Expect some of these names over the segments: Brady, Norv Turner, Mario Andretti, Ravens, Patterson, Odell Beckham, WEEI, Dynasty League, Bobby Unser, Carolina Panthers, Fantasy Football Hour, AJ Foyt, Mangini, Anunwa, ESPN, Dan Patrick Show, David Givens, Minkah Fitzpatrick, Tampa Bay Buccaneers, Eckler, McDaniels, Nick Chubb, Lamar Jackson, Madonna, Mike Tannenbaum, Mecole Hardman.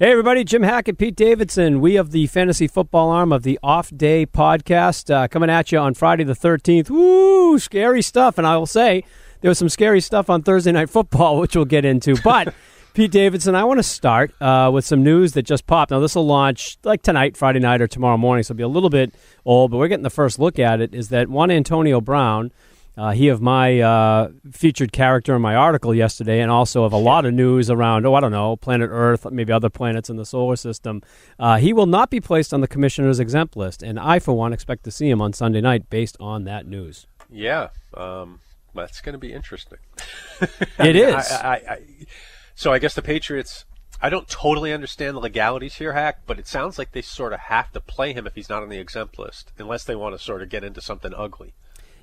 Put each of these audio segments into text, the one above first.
Hey, everybody. Jim Hackett, Pete Davidson. We have the fantasy football arm of the Off Day podcast coming at you on Friday the 13th. Woo, scary stuff. And I will say there was some scary stuff on Thursday Night Football, which we'll get into. But, Pete Davidson, I want to start with some news that just popped. Now, this will launch like tonight, Friday night, or tomorrow morning, so it'll be a little bit old. But we're getting the first look at it, is that one Antonio Brown, he of my featured character in my article yesterday, and also of a lot of news around, oh, I don't know, planet Earth, maybe other planets in the solar system. He will not be placed on the commissioner's exempt list, and I, for one, expect to see him on Sunday night based on that news. Yeah, that's going to be interesting. It is. So I guess the Patriots, I don't totally understand the legalities here, Hack, but it sounds like they sort of have to play him if he's not on the exempt list, unless they want to sort of get into something ugly.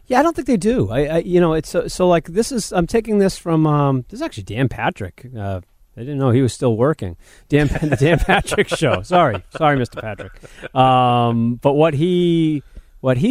Yeah, I don't think they do. I you know, it's so like this is. I'm taking this from this is actually Dan Patrick. I didn't know he was still working. The Dan Patrick show. Sorry, Mr. Patrick. But what he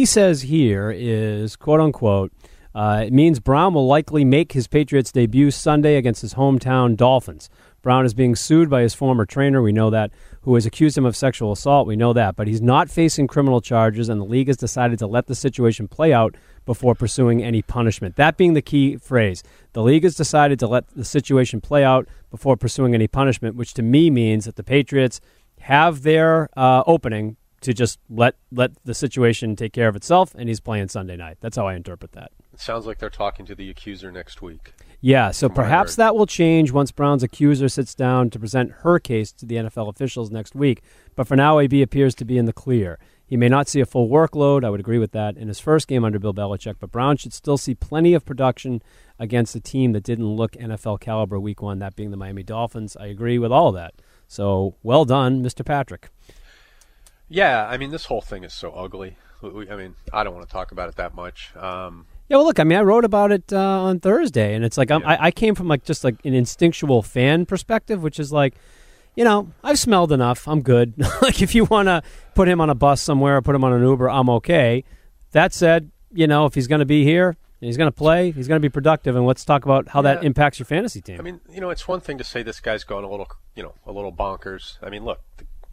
says here is quote unquote. It means Brown will likely make his Patriots debut Sunday against his hometown Dolphins. Brown is being sued by his former trainer. We know that. Who has accused him of sexual assault. We know that. But he's not facing criminal charges, and the league has decided to let the situation play out before pursuing any punishment. That being the key phrase. The league has decided to let the situation play out before pursuing any punishment, which to me means that the Patriots have their opening to just let the situation take care of itself, and he's playing Sunday night. That's how I interpret that. It sounds like they're talking to the accuser next week. Yeah, so perhaps that will change once Brown's accuser sits down to present her case to the NFL officials next week. But for now, AB appears to be in the clear. He may not see a full workload, I would agree with that, in his first game under Bill Belichick, but Brown should still see plenty of production against a team that didn't look NFL caliber week one, that being the Miami Dolphins. I agree with all of that. So, well done, Mr. Patrick. Yeah, I mean, this whole thing is so ugly. I mean, I don't want to talk about it that much. Yeah, well, look, I mean, I wrote about it on Thursday, and it's like I came from like just like an instinctual fan perspective, which is like, you know, I've smelled enough. I'm good. Like, if you want to put him on a bus somewhere or put him on an Uber, I'm okay. That said, you know, if he's going to be here and he's going to play, he's going to be productive, and let's talk about how that impacts your fantasy team. I mean, you know, it's one thing to say this guy's gone a little bonkers. I mean, look,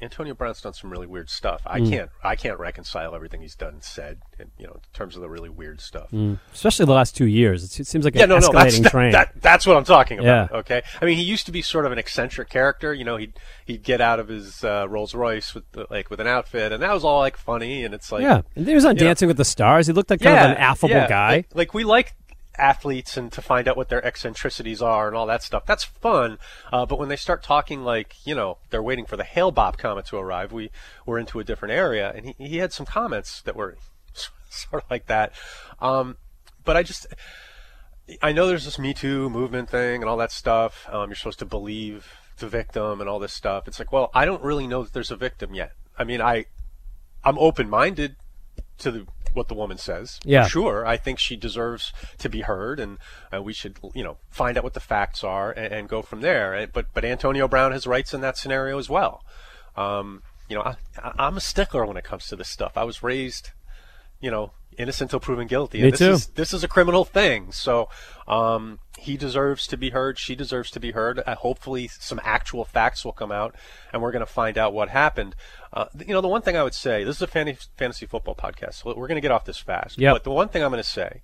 Antonio Brown's done some really weird stuff. I can't reconcile everything he's done and said, in terms of the really weird stuff. Especially the last 2 years. It seems like an escalating train. That's what I'm talking about, okay? I mean, he used to be sort of an eccentric character. You know, he'd get out of his Rolls Royce with an outfit, and that was all, like, funny, and it's like... Yeah, and he was on Dancing with the Stars. He looked like kind of an affable guy. Like, we like athletes and to find out what their eccentricities are and all that stuff. That's fun, but when they start talking like, you know, they're waiting for the Hale-Bopp comet to arrive, we're into a different area, and he had some comments that were sort of like that. But I know there's this Me Too movement thing and all that stuff. You're supposed to believe the victim and all this stuff. It's like, well, I don't really know that there's a victim yet. I mean, I'm open-minded to what the woman says. Yeah. Sure, I think she deserves to be heard, and we should, you know, find out what the facts are and go from there. But Antonio Brown has rights in that scenario as well. You know, I'm a stickler when it comes to this stuff. I was raised, you know, innocent until proven guilty. And this is a criminal thing. So he deserves to be heard. She deserves to be heard. Hopefully some actual facts will come out, and we're going to find out what happened. You know, the one thing I would say, this is a fantasy football podcast, so we're going to get off this fast. Yep. But the one thing I'm going to say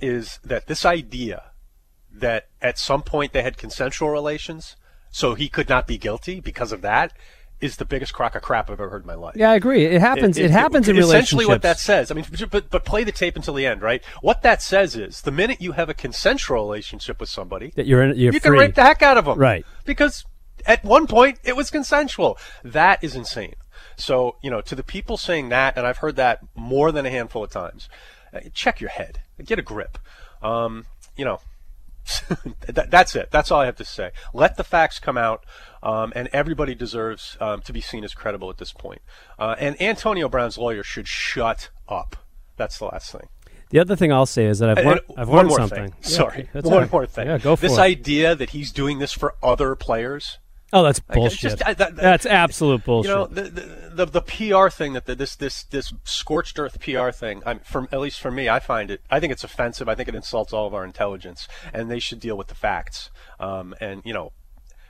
is that this idea that at some point they had consensual relations, so he could not be guilty because of that, is the biggest crock of crap I've ever heard in my life. Yeah, I agree. It happens in relationships. Essentially what that says, I mean, but play the tape until the end, right? What that says is the minute you have a consensual relationship with somebody, that you can rape the heck out of them. Right. Because at one point it was consensual. That is insane. So, you know, to the people saying that, and I've heard that more than a handful of times, check your head. Get a grip. You know, that's it. That's all I have to say. Let the facts come out, and everybody deserves to be seen as credible at this point. And Antonio Brown's lawyer should shut up. That's the last thing. The other thing I'll say is that I've learned something. Sorry. Yeah, one more thing. Yeah, go for it. This idea that he's doing this for other players. Oh, that's bullshit. That's absolute bullshit. You know, the PR thing, that this scorched earth PR thing, at least for me, I think it's offensive. I think it insults all of our intelligence, and they should deal with the facts. And, you know,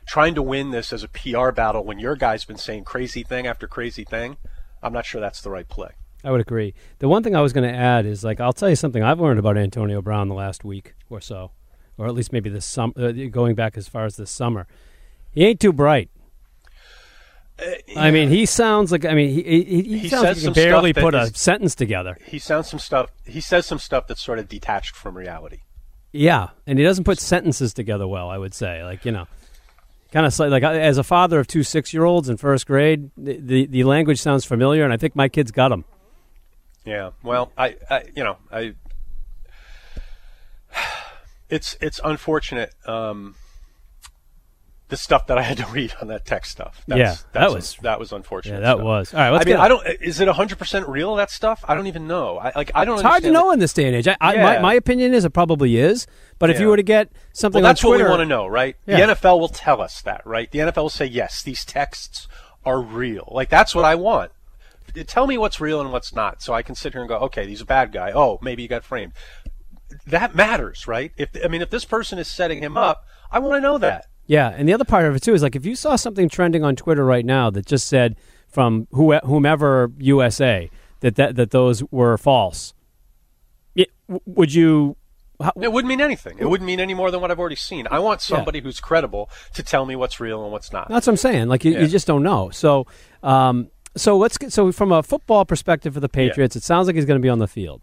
trying to win this as a PR battle when your guy's been saying crazy thing after crazy thing, I'm not sure that's the right play. I would agree. The one thing I was going to add is, like, I'll tell you something I've learned about Antonio Brown the last week or so, or at least maybe this summer, going back as far as this summer. He ain't too bright. Yeah. I mean, he sounds like, I mean, he sounds like he can barely put a sentence together. He says some stuff that's sort of detached from reality. Yeah, and he doesn't put sentences together well, I would say. Like, you know, kind of like, as a father of 2 6-year-olds in first grade, the language sounds familiar, and I think my kids got him. Yeah, well, it's unfortunate. The stuff that I had to read on that tech stuff. That was unfortunate. Yeah, that stuff. Was. All right, let's I mean, I don't. Is it 100% real? That stuff? I don't even know. It's hard to know in this day and age. My opinion is it probably is. But if you were to get something, that's on Twitter, what we want to know, right? Yeah. The NFL will tell us that, right? The NFL will say yes, these texts are real. Like that's what I want. Tell me what's real and what's not, so I can sit here and go, okay, he's a bad guy. Oh, maybe he got framed. That matters, right? If this person is setting him up, I want to know that. Yeah, and the other part of it, too, is like if you saw something trending on Twitter right now that just said from whomever USA that those were false, it wouldn't mean anything. It wouldn't mean any more than what I've already seen. I want somebody who's credible to tell me what's real and what's not. That's what I'm saying. Like, you just don't know. So so from a football perspective for the Patriots, it sounds like he's going to be on the field,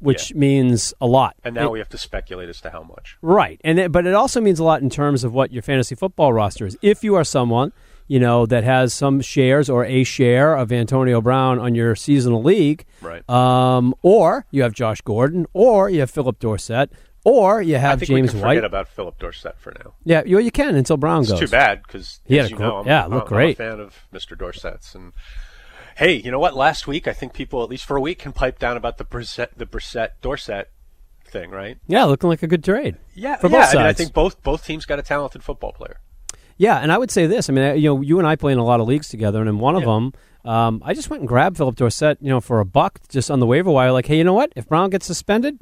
which means a lot. And now we have to speculate as to how much. Right. But it also means a lot in terms of what your fantasy football roster is. If you are someone, you know, that has some shares or a share of Antonio Brown on your seasonal league, right? Or you have Josh Gordon, or you have Philip Dorsett, or you have James White. I think we can forget about Philip Dorsett for now. Yeah, you can until Brown goes. It's too bad because, as you know, I'm a fan of Mr. Dorsett's. And hey, you know what? Last week, I think people, at least for a week, can pipe down about the Brissett-Dorsett thing, right? Yeah, looking like a good trade. Yeah, for both sides. I mean, I think both teams got a talented football player. Yeah, and I would say this. I mean, you know, you and I play in a lot of leagues together, and in one of them, I just went and grabbed Philip Dorsett, you know, for $1 just on the waiver wire. Like, hey, you know what? If Brown gets suspended,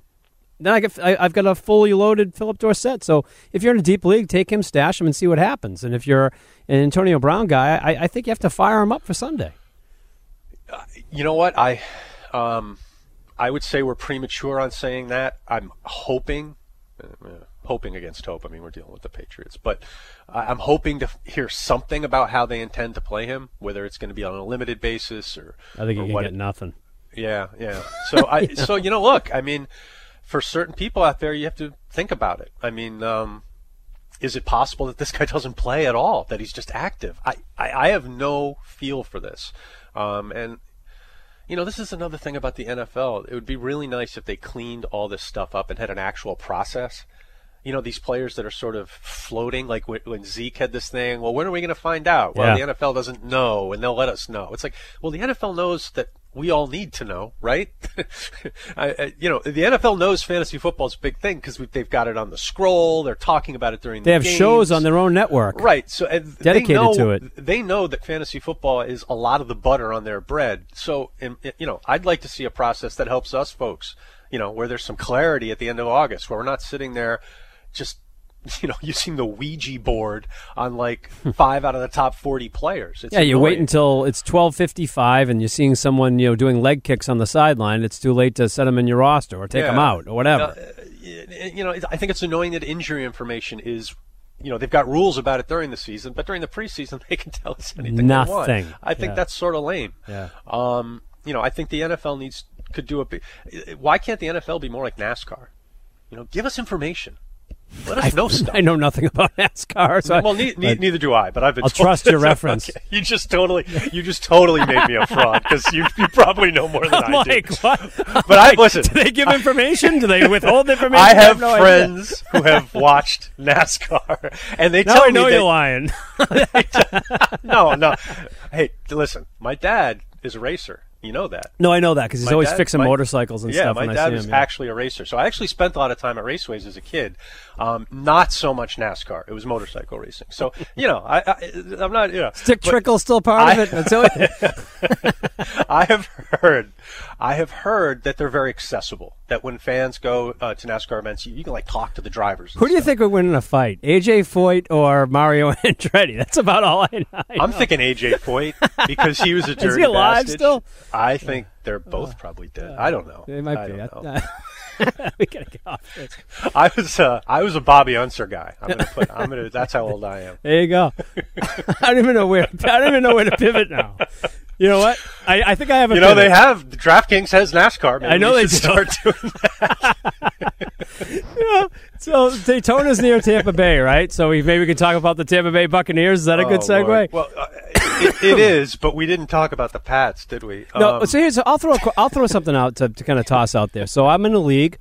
then I've got a fully loaded Philip Dorsett. So if you're in a deep league, take him, stash him, and see what happens. And if you're an Antonio Brown guy, I think you have to fire him up for Sunday. You know what? I would say we're premature on saying that. I'm hoping against hope. I mean, we're dealing with the Patriots. But I'm hoping to hear something about how they intend to play him, whether it's going to be on a limited basis or I think you can get nothing. Yeah, yeah. So, look, I mean, for certain people out there, you have to think about it. I mean, is it possible that this guy doesn't play at all, that he's just active? I have no feel for this. And, you know, this is another thing about the NFL. It would be really nice if they cleaned all this stuff up and had an actual process. You know, these players that are sort of floating, like when Zeke had this thing, well, when are we going to find out? Well, the NFL doesn't know, and they'll let us know. It's like, well, the NFL knows that we all need to know, right? The NFL knows fantasy football is a big thing because they've got it on the scroll. They're talking about it during the games. They have shows on their own network. Right. So dedicated to it. They know that fantasy football is a lot of the butter on their bread. So, you know, I'd like to see a process that helps us folks, you know, where there's some clarity at the end of August, where we're not sitting there just, you know, using the Ouija board on like 5 out of the top 40 players. It's annoying. You wait until it's 12:55 and you're seeing someone, you know, doing leg kicks on the sideline. It's too late to set them in your roster or take them out or whatever. You know, I think it's annoying that injury information is, you know, they've got rules about it during the season, but during the preseason they can tell us anything they want. I think that's sort of lame. Yeah. You know, I think the NFL could do why can't the NFL be more like NASCAR? You know, give us information. Let us know stuff. I know nothing about NASCAR. So neither do I. But I'll trust your reference. Okay. You just totally made me a fraud because you probably know more than I do. What? But listen. Do they give information? Do they withhold information? I have no friends who have watched NASCAR, and they tell me you're lying. No. Hey, listen. My dad is a racer. You know that. No, I know that because he's always fixing motorcycles and stuff. My dad is actually a racer. So I actually spent a lot of time at raceways as a kid. Not so much NASCAR. It was motorcycle racing. So, you know, I'm not, you know. Stick trickle's still part of it. I have heard I have heard that they're very accessible, that when fans go to NASCAR events, you can, like, talk to the drivers. Who do you think would win in a fight, AJ Foyt or Mario Andretti? That's about all I know. I'm thinking AJ Foyt because he was a dirty bastard. Is he alive still? I think they're both probably dead. I don't know. They might be. We gotta get off this. I was a Bobby Unser guy. I'm gonna. That's how old I am. There you go. I don't even know where to pivot now. You know what? I think I have a. You know pivot. They have DraftKings has NASCAR. Maybe I know they start doing that. So Daytona's near Tampa Bay, right? So maybe we can talk about the Tampa Bay Buccaneers. Is that a good segue? Lord. Well, it is, but we didn't talk about the Pats, did we? No. So here's I'll throw something out to kind of toss out there. So I'm in a league.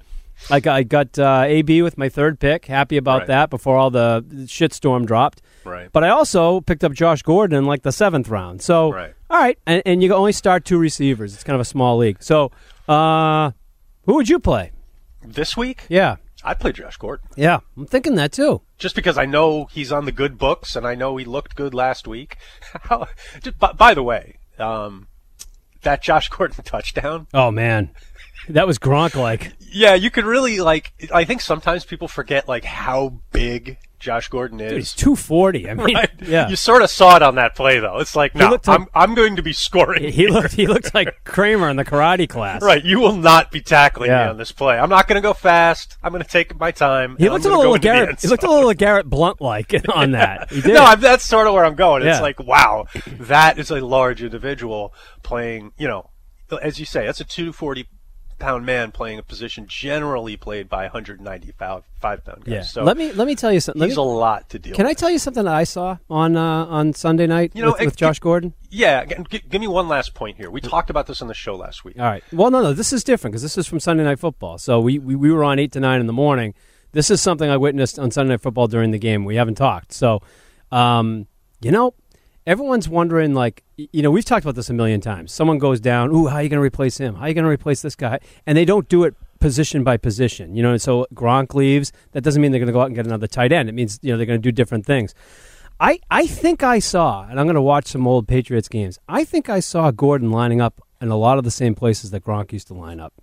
I got AB with my third pick. Happy about that before all the shitstorm dropped. Right. But I also picked up Josh Gordon in like the seventh round. So all right, and you can only start two receivers. It's kind of a small league. So who would you play this week? Yeah. I play Josh Gordon. Yeah, I'm thinking that too. Just because I know he's on the good books, and I know he looked good last week. By the way, that Josh Gordon touchdown. Oh, man. That was Gronk-like. Yeah, you could really, like, I think sometimes people forget, like, how big Josh Gordon is. Dude, he's 240. I mean, You sort of saw it on that play, though. It's like, no, I'm going to be scoring. He looked like Kramer in the karate class. Right. You will not be tackling me on this play. I'm not going to go fast. I'm going to take my time. He looked a little Garrett Blunt-like on that. He did. No, that's sort of where I'm going. It's like, wow, that is a large individual playing, you know, as you say, that's a 240-pound man playing a position generally played by 195-pound guys. Yeah. So let me tell you something. There's a lot to deal with. Can I tell you something that I saw on Sunday night with Josh Gordon? Yeah. Give me one last point here. We talked about this on the show last week. All right. Well, no. This is different because this is from Sunday Night Football. So we were on 8 to 9 in the morning. This is something I witnessed on Sunday Night Football during the game. We haven't talked. So, everyone's wondering, like, you know, we've talked about this a million times. Someone goes down, ooh, how are you going to replace him? How are you going to replace this guy? And they don't do it position by position, you know. And so Gronk leaves. That doesn't mean they're going to go out and get another tight end. It means, you know, they're going to do different things. I think I saw, and I'm going to watch some old Patriots games, I think I saw Gordon lining up in a lot of the same places that Gronk used to line up.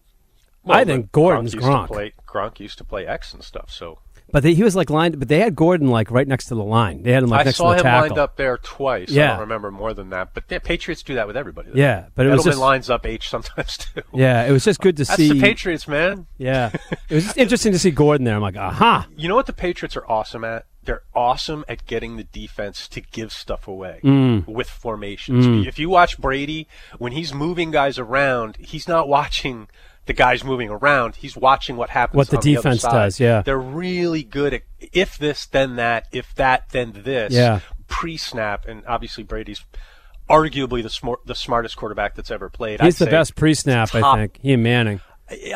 Well, I think Gordon's Gronk. Gronk used to play X and stuff, so... But he was like lined. But they had Gordon like right next to the line. They had him like next to the tackle. I saw him lined up there twice. Yeah. I don't remember more than that. But the Patriots do that with everybody. Though. Yeah, but it was just lines up H sometimes too. Yeah, it was just good to see. That's the Patriots, man. Yeah, it was just interesting to see Gordon there. I'm like, aha. You know what the Patriots are awesome at? They're awesome at getting the defense to give stuff away with formations. If you watch Brady when he's moving guys around, he's not watching the guy's moving around. He's watching what happens. What the defense does, yeah. They're really good at if this, then that, if that, then this. Yeah. Pre-snap, and obviously Brady's arguably the smartest quarterback that's ever played. He's the best pre-snap, top. I think. He and Manning.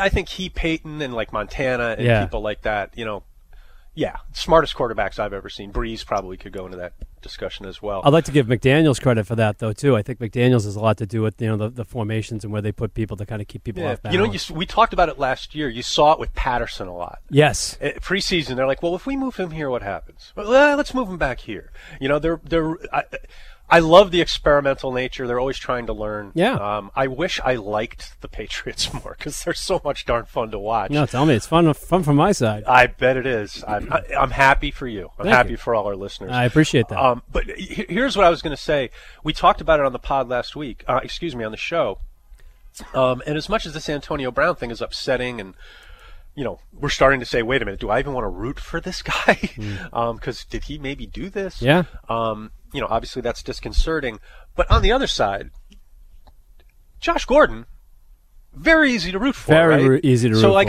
I think he, Peyton, and like Montana and people like that. You know, yeah, smartest quarterbacks I've ever seen. Breeze probably could go into that discussion as well. I'd like to give McDaniels credit for that, though, too. I think McDaniels has a lot to do with, you know, the formations and where they put people to kind of keep people off balance. You know, we talked about it last year. You saw it with Patterson a lot. Yes. Preseason, they're like, well, if we move him here, what happens? Well, let's move him back here. You know, I love the experimental nature. They're always trying to learn. Yeah. I wish I liked the Patriots more because they're so much darn fun to watch. No, tell me. It's fun from my side. I bet it is. I'm happy for you. I'm happy for all our listeners. I appreciate that. But here's what I was going to say. We talked about it on the pod last week. On the show. And as much as this Antonio Brown thing is upsetting and, you know, we're starting to say, wait a minute, do I even want to root for this guy? Because did he maybe do this? Yeah. You know, obviously that's disconcerting. But on the other side, Josh Gordon, very easy to root for, root for.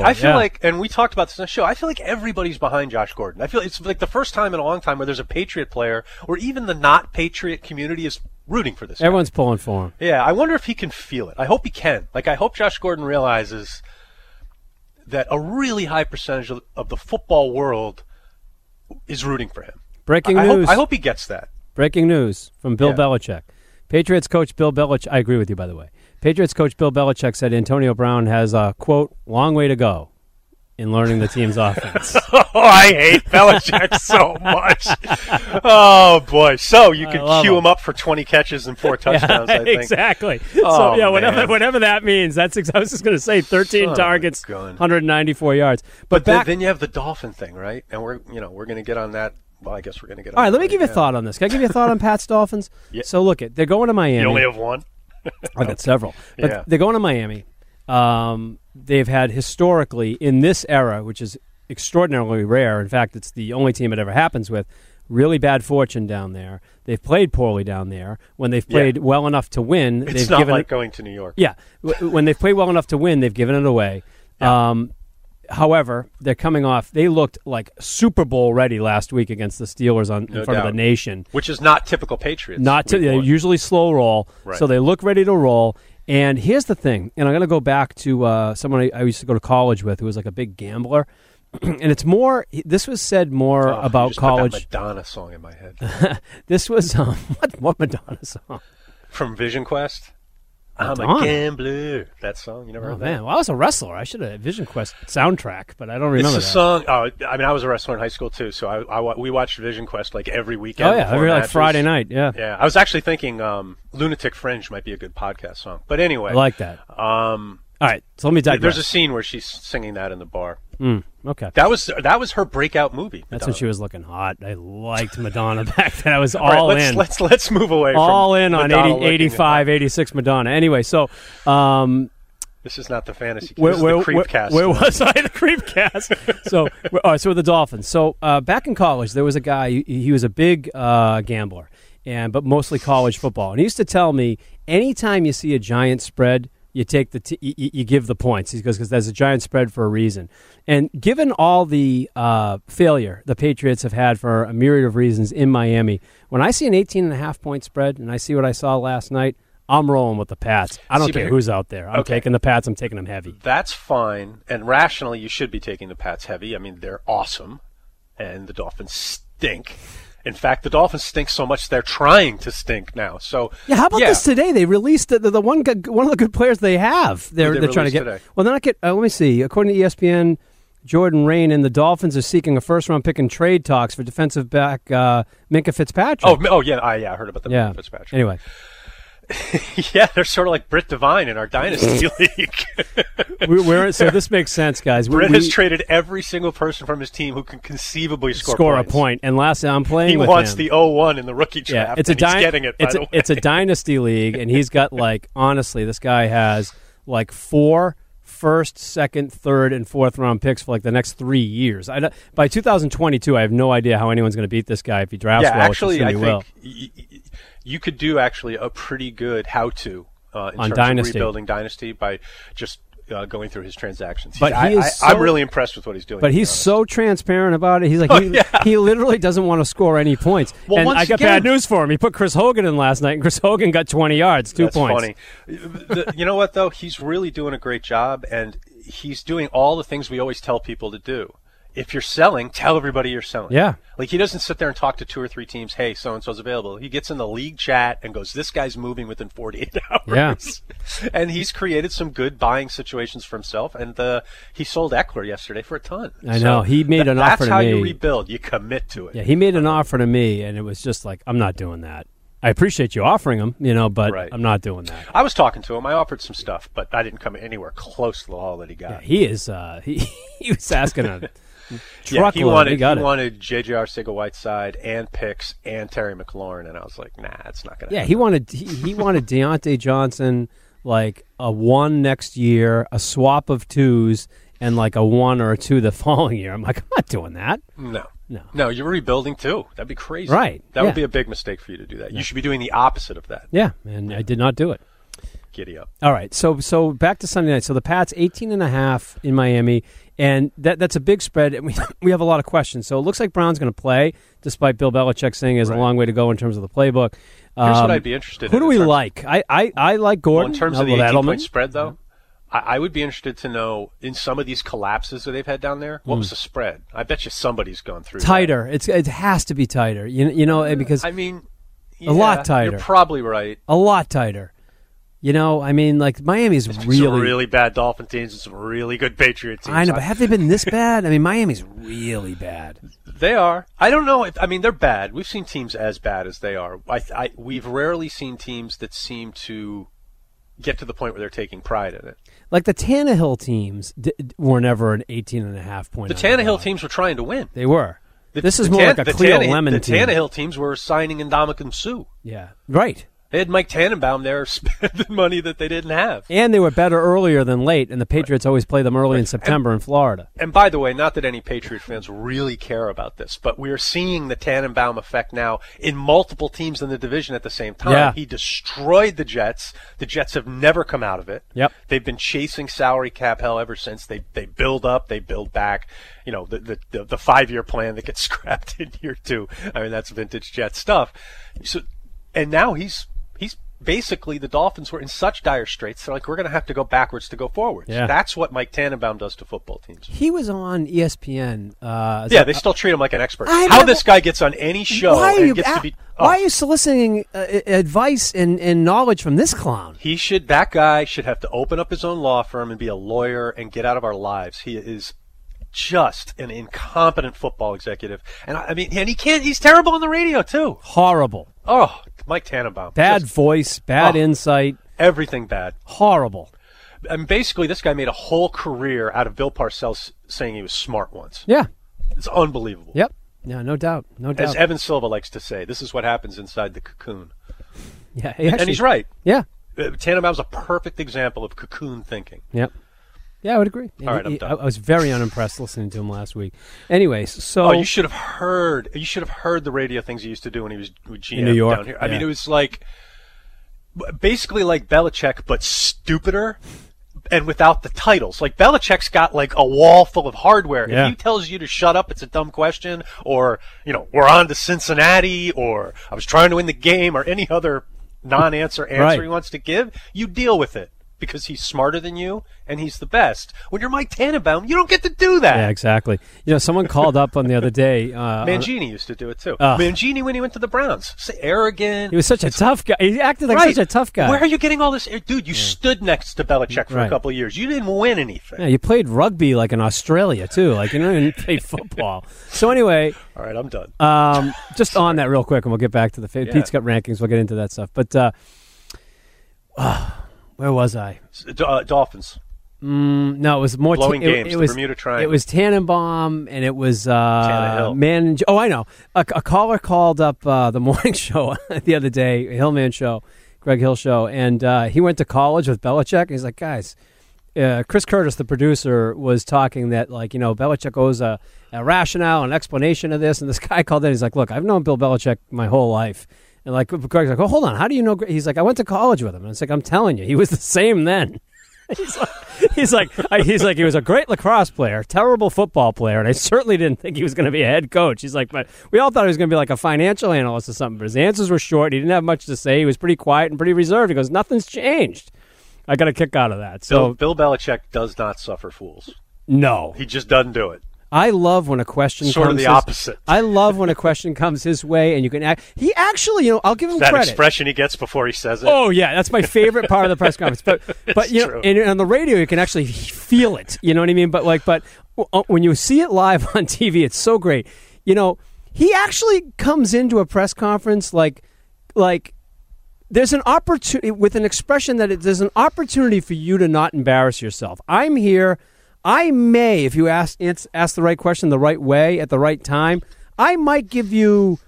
I feel like, and we talked about this on the show, I feel like everybody's behind Josh Gordon. I feel it's like the first time in a long time where there's a Patriot player or even the not-Patriot community is rooting for this guy. Everyone's pulling for him. Yeah, I wonder if he can feel it. I hope he can. Like, I hope Josh Gordon realizes that a really high percentage of the football world is rooting for him. Breaking news. I hope he gets that. Breaking news from Bill Belichick. Patriots coach Bill Belichick, I agree with you, by the way. Patriots coach Bill Belichick said Antonio Brown has a, quote, long way to go, in learning the team's offense. Oh, I hate Belichick so much. Oh, boy. So you can cue him up for 20 catches and 4 touchdowns, yeah, I think. Exactly. Oh, so, yeah, whatever that means. That's I was just going to say 13 targets, 194 yards. But then you have the Dolphin thing, right? And we're going to get on that. Well, I guess we're going to get on that. All right, let me give you a thought on this. Can I give you a thought on Pat's Dolphins? Yeah. So, look, they're going to Miami. You only have one? I got several. But they're going to Miami. They've had historically in this era, which is extraordinarily rare. In fact, it's the only team it ever happens with. Really bad fortune down there. They've played poorly down there. When they've played well enough to win, it's not given like going to New York. Yeah, when they've played well enough to win, they've given it away. Yeah. However, they're coming off. They looked like Super Bowl ready last week against the Steelers in front of the nation, which is not typical Patriots. They're usually slow roll, right. So they look ready to roll. And here's the thing, and I'm going to go back to someone I used to go to college with who was like a big gambler. And it's more, this was said more about just college. Put that Madonna song in my head. This was, what Madonna song? From Vision Quest? Madonna. I'm a gambler. That song, you never heard that? Oh, man. Well, I was a wrestler. I should have Vision Quest soundtrack, but I don't remember that. It's a song. Oh, I mean, I was a wrestler in high school, too, so we watched Vision Quest like every weekend. Oh, yeah, every like Friday night, yeah. Yeah, I was actually thinking Lunatic Fringe might be a good podcast song. But anyway. I like that. All right, so let me dive in. There's a scene where she's singing that in the bar. Okay. That was her breakout movie. Madonna. That's when she was looking hot. I liked Madonna back then. I was all in. Let's move away all from all in Madonna on 80, 85, 86 Madonna. Anyway, so this is not the fantasy. This is the Creepcast. Where was I? The Creepcast. So all right, so with the Dolphins. So back in college, there was a guy. He was a big gambler, but mostly college football. And he used to tell me, anytime you see a giant spread, you take you give the points. He goes, because there's a giant spread for a reason. And given all the failure the Patriots have had for a myriad of reasons in Miami, when I see an 18.5 point spread and I see what I saw last night, I'm rolling with the Pats. I don't care who's out there. I'm taking the Pats. I'm taking them heavy. That's fine. And rationally, you should be taking the Pats heavy. I mean, they're awesome. And the Dolphins stink. In fact, the Dolphins stink so much they're trying to stink now. So how about this today? They released the one of the good players they have. They're trying to get today. Well, they're not get. Let me see. According to ESPN, Jordan Rain and the Dolphins are seeking a first-round pick in trade talks for defensive back Minkah Fitzpatrick. I heard about the Minkah Fitzpatrick. Anyway. Yeah, they're sort of like Britt Devine in our Dynasty League. So this makes sense, guys. Britt has traded every single person from his team who can conceivably score a point. And lastly, I'm playing with him. He wants the 0-1 in the rookie draft, he's getting it, by the way. It's a Dynasty League, and he's got, like, honestly, this guy has, like, 4 first, second, third, and fourth-round picks for, like, the next 3 years. By 2022, I have no idea how anyone's going to beat this guy if he drafts well. Yeah, actually, I think you could do actually a pretty good how-to in terms of rebuilding Dynasty by just going through his transactions. But I'm really impressed with what he's doing. But he's so transparent about it. He's like, he literally doesn't want to score any points. Well, and I got bad news for him. He put Chris Hogan in last night, and Chris Hogan got 20 yards, 2 points. That's funny. You know what, though? He's really doing a great job, and he's doing all the things we always tell people to do. If you're selling, tell everybody you're selling. Yeah. Like, he doesn't sit there and talk to 2 or 3 teams, hey, so-and-so's available. He gets in the league chat and goes, this guy's moving within 48 hours. Yeah. And he's created some good buying situations for himself. And he sold Eckler yesterday for a ton. I know. He made an offer to me. That's how you rebuild. You commit to it. Yeah, he made an offer to me, and it was just like, I'm not doing that. I appreciate you offering him, but right. I'm not doing that. I was talking to him. I offered some stuff, but I didn't come anywhere close to the haul that he got. Yeah, he is he was asking a truckload. He wanted J.J. Arcega-Whiteside and picks and Terry McLaurin, and I was like, nah, it's not going to happen. Yeah, he wanted Deontay Johnson, like a 1 next year, a swap of 2s, and like a 1 or a 2 the following year. I'm like, I'm not doing that. No, you're rebuilding too. That'd be crazy. Right. That would be a big mistake for you to do that. Yeah. You should be doing the opposite of that. Yeah, and I did not do it. Giddy up. All right, so back to Sunday night. So the Pats, 18.5 in Miami, and that's a big spread. And we have a lot of questions. So it looks like Brown's going to play, despite Bill Belichick saying there's a long way to go in terms of the playbook. Here's what I'd be interested in. Who do we like? I like Gordon. Well, in terms of the 18-point spread, though, I would be interested to know, in some of these collapses that they've had down there, what was the spread? I bet you somebody's gone through tighter. That. It has to be tighter. You know, because... I mean... Yeah, a lot tighter. You're probably right. A lot tighter. You know, I mean, like, Miami's really... really bad Dolphin teams and some really good Patriot teams. I know, but have they been this bad? I mean, Miami's really bad. They are. I don't know if... I mean, they're bad. We've seen teams as bad as they are. We've rarely seen teams that seem to get to the point where they're taking pride in it. Like, the Tannehill teams were never an 18.5-point... The Tannehill teams were trying to win. They were. This is more like a Cleo Lemon team. The Tannehill teams were signing Ndamukong and Suh. Yeah, right. They had Mike Tannenbaum there spending money that they didn't have. And they were better earlier than late, and the Patriots always play them early in September in Florida. And by the way, not that any Patriot fans really care about this, but we're seeing the Tannenbaum effect now in multiple teams in the division at the same time. Yeah. He destroyed the Jets. The Jets have never come out of it. Yep. They've been chasing salary cap hell ever since. They build up, they build back. You know, the 5-year plan that gets scrapped in year two. I mean, that's vintage Jets stuff. So, and now he's basically, the Dolphins were in such dire straits, they're like, we're going to have to go backwards to go forwards. Yeah. That's what Mike Tannenbaum does to football teams. He was on ESPN. They still treat him like an expert. This guy gets on any show and gets to be... Oh. Why are you soliciting advice and knowledge from this clown? That guy should have to open up his own law firm and be a lawyer and get out of our lives. He is just an incompetent football executive. And I mean, and he's terrible on the radio, too. Horrible. Oh, Mike Tannenbaum. Bad voice, bad insight. Everything bad. Horrible. And basically, this guy made a whole career out of Bill Parcells saying he was smart once. Yeah. It's unbelievable. Yep. Yeah, no doubt. No doubt. As Evan Silva likes to say, this is what happens inside the cocoon. Yeah. And he's right. Yeah. Tannenbaum's a perfect example of cocoon thinking. Yep. Yeah, I would agree. I'm done. I was very unimpressed listening to him last week. Anyways, so... Oh, you should have heard the radio things he used to do when he was with GM in New York, down here. I mean, it was like... Basically like Belichick, but stupider and without the titles. Like, Belichick's got, like, a wall full of hardware. Yeah. If he tells you to shut up, it's a dumb question, or, you know, we're on to Cincinnati, or I was trying to win the game, or any other non-answer answer he wants to give, you deal with it. Because he's smarter than you and he's the best. When you're Mike Tannenbaum, you don't get to do that. Yeah, exactly. You know, someone called up on the other day. Mangini used to do it too. Mangini, when he went to the Browns, arrogant. He was such a tough guy. He acted like such a tough guy. Where are you getting all this? Dude, you stood next to Belichick for a couple of years. You didn't win anything. Yeah, you played rugby like in Australia too. Like, you know, you played football. So anyway. All right, I'm done. Just on that real quick, and we'll get back to Pete's got rankings. We'll get into that stuff. But, where was I? Dolphins. No, it was more... Blowing games, the Bermuda Triangle. It was Tannenbaum, and it was... Tannehill. Oh, I know. A caller called up the morning show the other day, Hillman show, Greg Hill show, and he went to college with Belichick, and he's like, guys, Chris Curtis, the producer, was talking that, like, you know, Belichick owes a rationale, an explanation of this, and this guy called in, he's like, look, I've known Bill Belichick my whole life. And like, Greg's like, oh, hold on, how do you know? He's like, I went to college with him. And it's like, I'm telling you, he was the same then. He's like, he was a great lacrosse player, terrible football player, and I certainly didn't think he was going to be a head coach. He's like, but we all thought he was going to be like a financial analyst or something. But his answers were short. He didn't have much to say. He was pretty quiet and pretty reserved. He goes, nothing's changed. I got a kick out of that. So Bill Belichick does not suffer fools. No, he just doesn't do it. I love when a question comes... Sort of the opposite. I love when a question comes his way and you can act... He actually, you know, I'll give him credit. That expression he gets before he says it. Oh, yeah. That's my favorite part of the press conference. But you know, and on the radio, you can actually feel it. You know what I mean? But when you see it live on TV, it's so great. You know, he actually comes into a press conference like there's an opportunity... With an expression that there's an opportunity for you to not embarrass yourself. I'm here... I may, if you ask the right question the right way at the right time, I might give you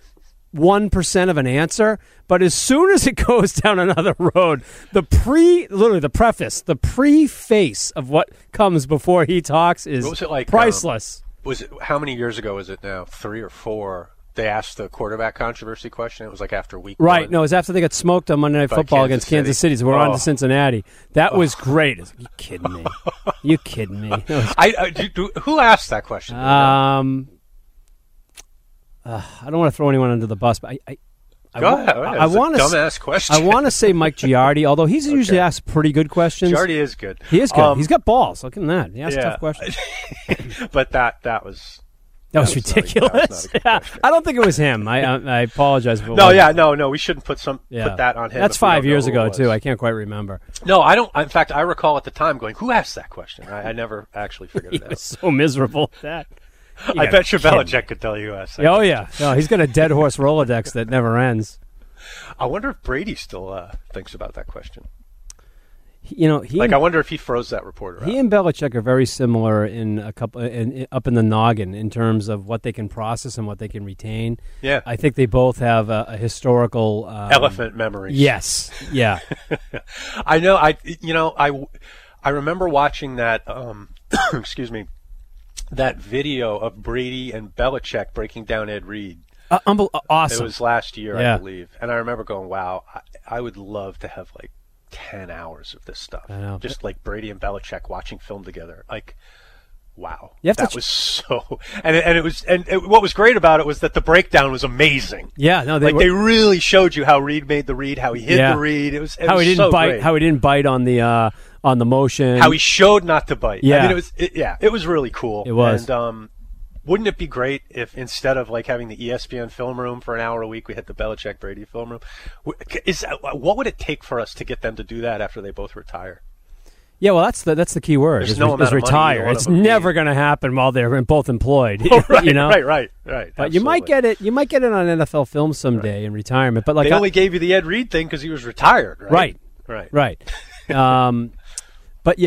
1% of an answer, but as soon as it goes down another road, the preface of what comes before he talks is priceless. How many years ago was it now? 3 or 4? They asked the quarterback controversy question. It was like after week one. Right. No, it was after they got smoked on Monday Night Football against Kansas City. So we're on to Cincinnati. That was great. Are you kidding me? Who asked that question? I don't want to throw anyone under the bus, but I want to say Mike Giardi, although he's usually asked pretty good questions. Giardi is good. He is good. He's got balls. Look at that. He asks tough questions. But that was... That was ridiculous. I don't think it was him. I apologize. If it no, was. Yeah, no. We shouldn't put that on him. That's 5 years ago too. I can't quite remember. No, I don't. In fact, I recall at the time going, "Who asked that question?" I never actually figured it out. He was so miserable at that. I bet you Belichick could tell you who asked that. Oh yeah, no, he's got a dead horse Rolodex that never ends. I wonder if Brady still thinks about that question. You know, I wonder if he froze that reporter out. He and Belichick are very similar in a couple, up in the noggin in terms of what they can process and what they can retain. Yeah, I think they both have a historical elephant memories. Yes, yeah. I know. I remember watching that. Excuse me, that video of Brady and Belichick breaking down Ed Reed. Awesome. It was last year, I believe, and I remember going, "Wow, I would love to have 10 hours of this stuff, I know. Just like Brady and Belichick watching film together. Like, wow, was so. And what was great about it was that the breakdown was amazing. Yeah, no, they really showed you how Reed made the read, how he hit the read. It was so great. How he didn't bite on the motion, how he showed not to bite. Yeah, I mean, it was really cool. It was. And, wouldn't it be great if instead of having the ESPN film room for an hour a week, we had the Belichick Brady film room? What would it take for us to get them to do that after they both retire? Yeah, well, that's the key word. There's no amount of retire. It's never going to happen while they're both employed. Well, right, you know? Right. But you might get it. You might get it on NFL film someday in retirement. But they only gave you the Ed Reed thing because he was retired. Right. But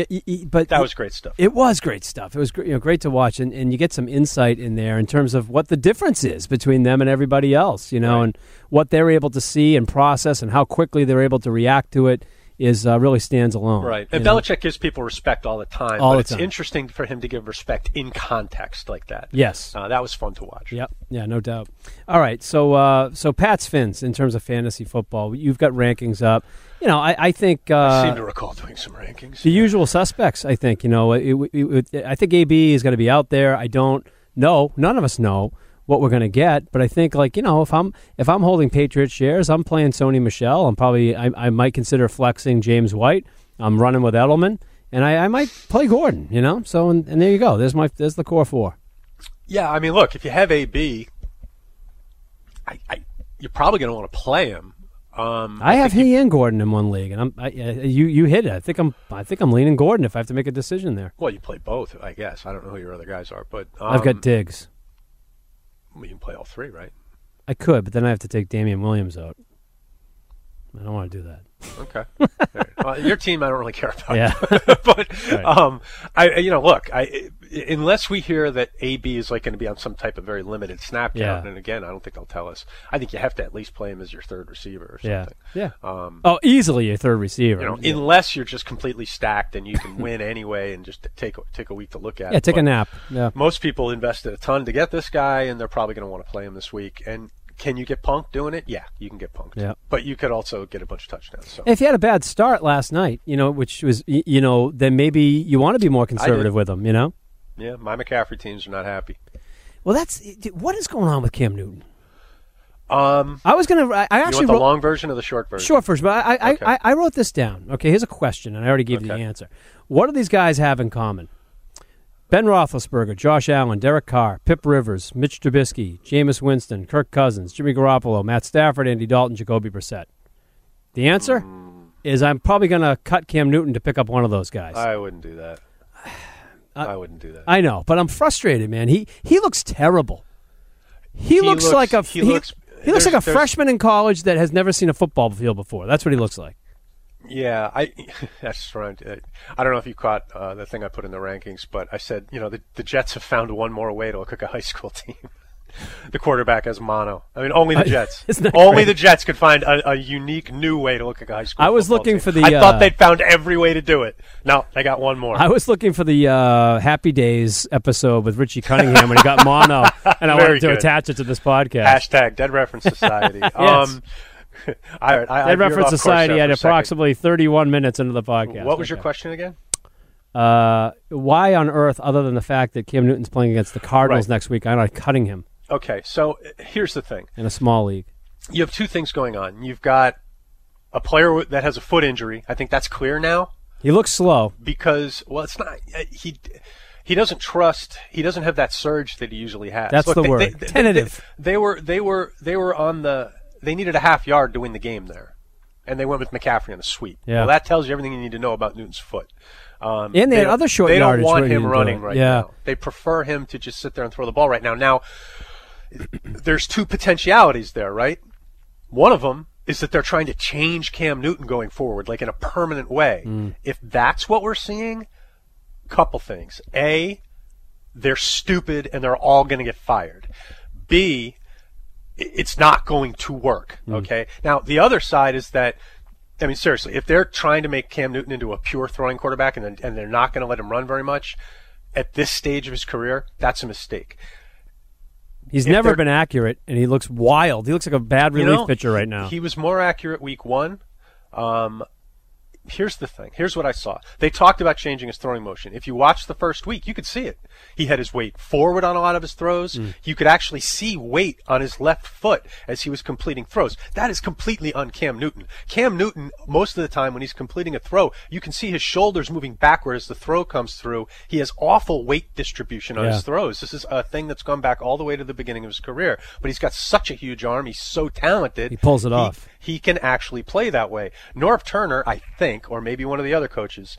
that was great stuff. It was great stuff. It was great to watch, and you get some insight in there in terms of what the difference is between them and everybody else, and what they're able to see and process, and how quickly they're able to react to it is really stands alone. Right, and Belichick gives people respect all the time. It's interesting for him to give respect in context like that. Yes, that was fun to watch. Yep, yeah, no doubt. All right, so Pat's Fins in terms of fantasy football, you've got rankings up. You know, I think I seem to recall doing some rankings. The usual suspects, I think. You know, I think AB is going to be out there. I don't know. None of us know what we're going to get, but I think if I'm holding Patriot shares, I'm playing Sony Michel. I might consider flexing James White. I'm running with Edelman, and I might play Gordon. You know, so and there you go. There's the core four. Yeah, I mean, look, if you have AB, you're probably going to want to play him. I have he and Gordon in one league, and you hit it. I think I'm leaning Gordon if I have to make a decision there. Well, you play both, I guess. I don't know who your other guys are, but I've got Diggs. Well, you can play all three, right? I could, but then I have to take Damian Williams out. I don't want to do that. Okay. Right. Well, your team, I don't really care about. Yeah. But right. Unless we hear that AB is going to be on some type of very limited snap count, and again, I don't think they'll tell us. I think you have to at least play him as your third receiver or something. Yeah. Easily your third receiver. Unless you're just completely stacked and you can win anyway, and just take a week to look at. Yeah, take a nap. Yeah. Most people invested a ton to get this guy, and they're probably going to want to play him this week. And can you get punked doing it? Yeah, you can get punked. Yeah. But you could also get a bunch of touchdowns. So. If you had a bad start last night, which was, then maybe you want to be more conservative with them, Yeah, my McCaffrey teams are not happy. Well, what is going on with Cam Newton? You want the long version or the short version? Short version, but I wrote this down. Okay, here's a question, and I already gave you the answer. What do these guys have in common? Ben Roethlisberger, Josh Allen, Derek Carr, Pip Rivers, Mitch Trubisky, Jameis Winston, Kirk Cousins, Jimmy Garoppolo, Matt Stafford, Andy Dalton, Jacoby Brissett. The answer is I'm probably going to cut Cam Newton to pick up one of those guys. I wouldn't do that. I know, but I'm frustrated, man. He looks terrible. He looks like a freshman in college that has never seen a football field before. That's what he looks like. Yeah, that's right. I don't know if you caught the thing I put in the rankings, but I said, the Jets have found one more way to look like a high school team. The quarterback has mono. I mean, only the Jets. The Jets could find a unique new way to look like a high school team. I was looking for the. I thought they'd found every way to do it. No, they got one more. I was looking for the Happy Days episode with Richie Cunningham when he got mono, and I wanted to attach it to this podcast. # Dead Reference Society. Yes. Dead Reference Society at approximately 31 minutes into the podcast. What was your question again? Why on earth, other than the fact that Cam Newton's playing against the Cardinals next week, I'm not cutting him? Okay, so here's the thing. In a small league. You have two things going on. You've got a player that has a foot injury. I think that's clear now. He looks slow. Because, well, it's not – he – he doesn't trust. He doesn't have that surge that he usually has. That's the word. Tentative. They were on the. They needed a half yard to win the game there, and they went with McCaffrey on a sweep. Yeah. Well, that tells you everything you need to know about Newton's foot. And they had other short yardage. They don't want him running right now. They prefer him to just sit there and throw the ball right now. Now, there's two potentialities there, right? One of them is that they're trying to change Cam Newton going forward, like in a permanent way. If that's what we're seeing, couple things. A, they're stupid and they're all going to get fired. B, it's not going to work, okay? Now, the other side is that, I mean, seriously, if they're trying to make Cam Newton into a pure throwing quarterback and they're not going to let him run very much at this stage of his career, that's a mistake. He's never been accurate, and he looks wild. He looks like a bad relief pitcher right now. He was more accurate week one. Here's the thing. Here's what I saw. They talked about changing his throwing motion. If you watched the first week, you could see it. He had his weight forward on a lot of his throws. You could actually see weight on his left foot as he was completing throws. That is completely on Cam Newton. Cam Newton, most of the time when he's completing a throw, you can see his shoulders moving backward as the throw comes through. He has awful weight distribution on his throws. This is a thing that's gone back all the way to the beginning of his career. But he's got such a huge arm. He's so talented. He pulls it off. He can actually play that way. Norv Turner, I think, or maybe one of the other coaches,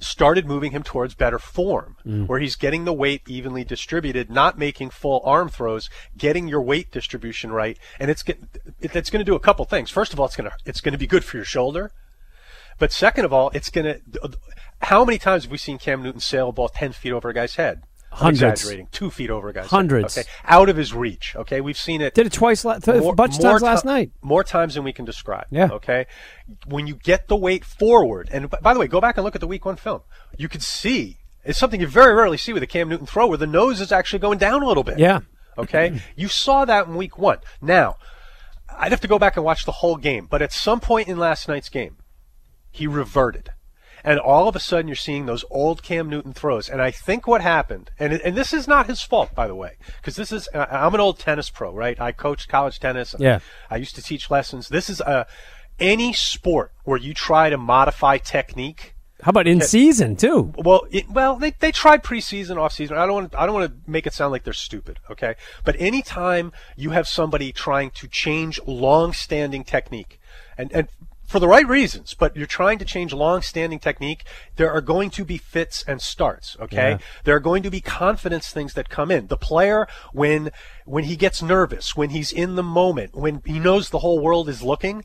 started moving him towards better form, where he's getting the weight evenly distributed, not making full arm throws, getting your weight distribution right, and it's going to do a couple things. First of all, it's going to be good for your shoulder, but second of all, it's going to. How many times have we seen Cam Newton sail a ball 10 feet over a guy's head? Hundreds. I'm exaggerating. 2 feet over a guy's head. Okay. Out of his reach. Okay. We've seen it. Did it twice, a bunch of times last night. More times than we can describe. Yeah. Okay. When you get the weight forward, and by the way, go back and look at the week one film. You can see, it's something you very rarely see with a Cam Newton throw, where the nose is actually going down a little bit. Yeah. Okay. You saw that in week one. Now, I'd have to go back and watch the whole game, but at some point in last night's game, he reverted. And all of a sudden, you're seeing those old Cam Newton throws. And I think what happened, and this is not his fault, by the way, because this is, I'm an old tennis pro, right? I coached college tennis. Yeah. I used to teach lessons. This is any sport where you try to modify technique. How about in season too? Well, they tried preseason, off season. I don't want to make it sound like they're stupid, okay? But anytime you have somebody trying to change long-standing technique, and for the right reasons, but you're trying to change long-standing technique, there are going to be fits and starts, okay? Yeah. There are going to be confidence things that come in. The player, when he gets nervous, when he's in the moment, when he knows the whole world is looking,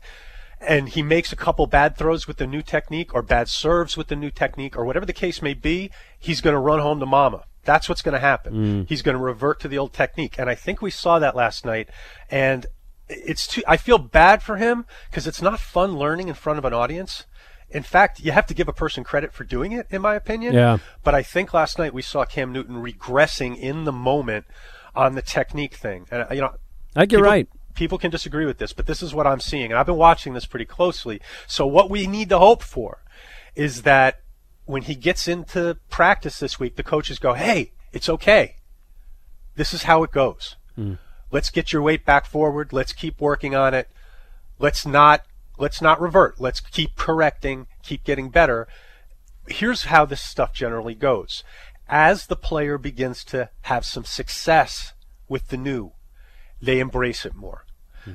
and he makes a couple bad throws with the new technique or bad serves with the new technique or whatever the case may be, he's going to run home to mama. That's what's going to happen. He's going to revert to the old technique. And I think we saw that last night, and it's too. I feel bad for him because it's not fun learning in front of an audience. In fact, you have to give a person credit for doing it, in my opinion. Yeah. But I think last night we saw Cam Newton regressing in the moment on the technique thing. And I think you're right. People can disagree with this, but this is what I'm seeing, and I've been watching this pretty closely. So what we need to hope for is that when he gets into practice this week, the coaches go, "Hey, it's okay. This is how it goes." Let's get your weight back forward. Let's keep working on it. Let's not revert. Let's keep correcting, keep getting better. Here's how this stuff generally goes. As the player begins to have some success with the new, they embrace it more.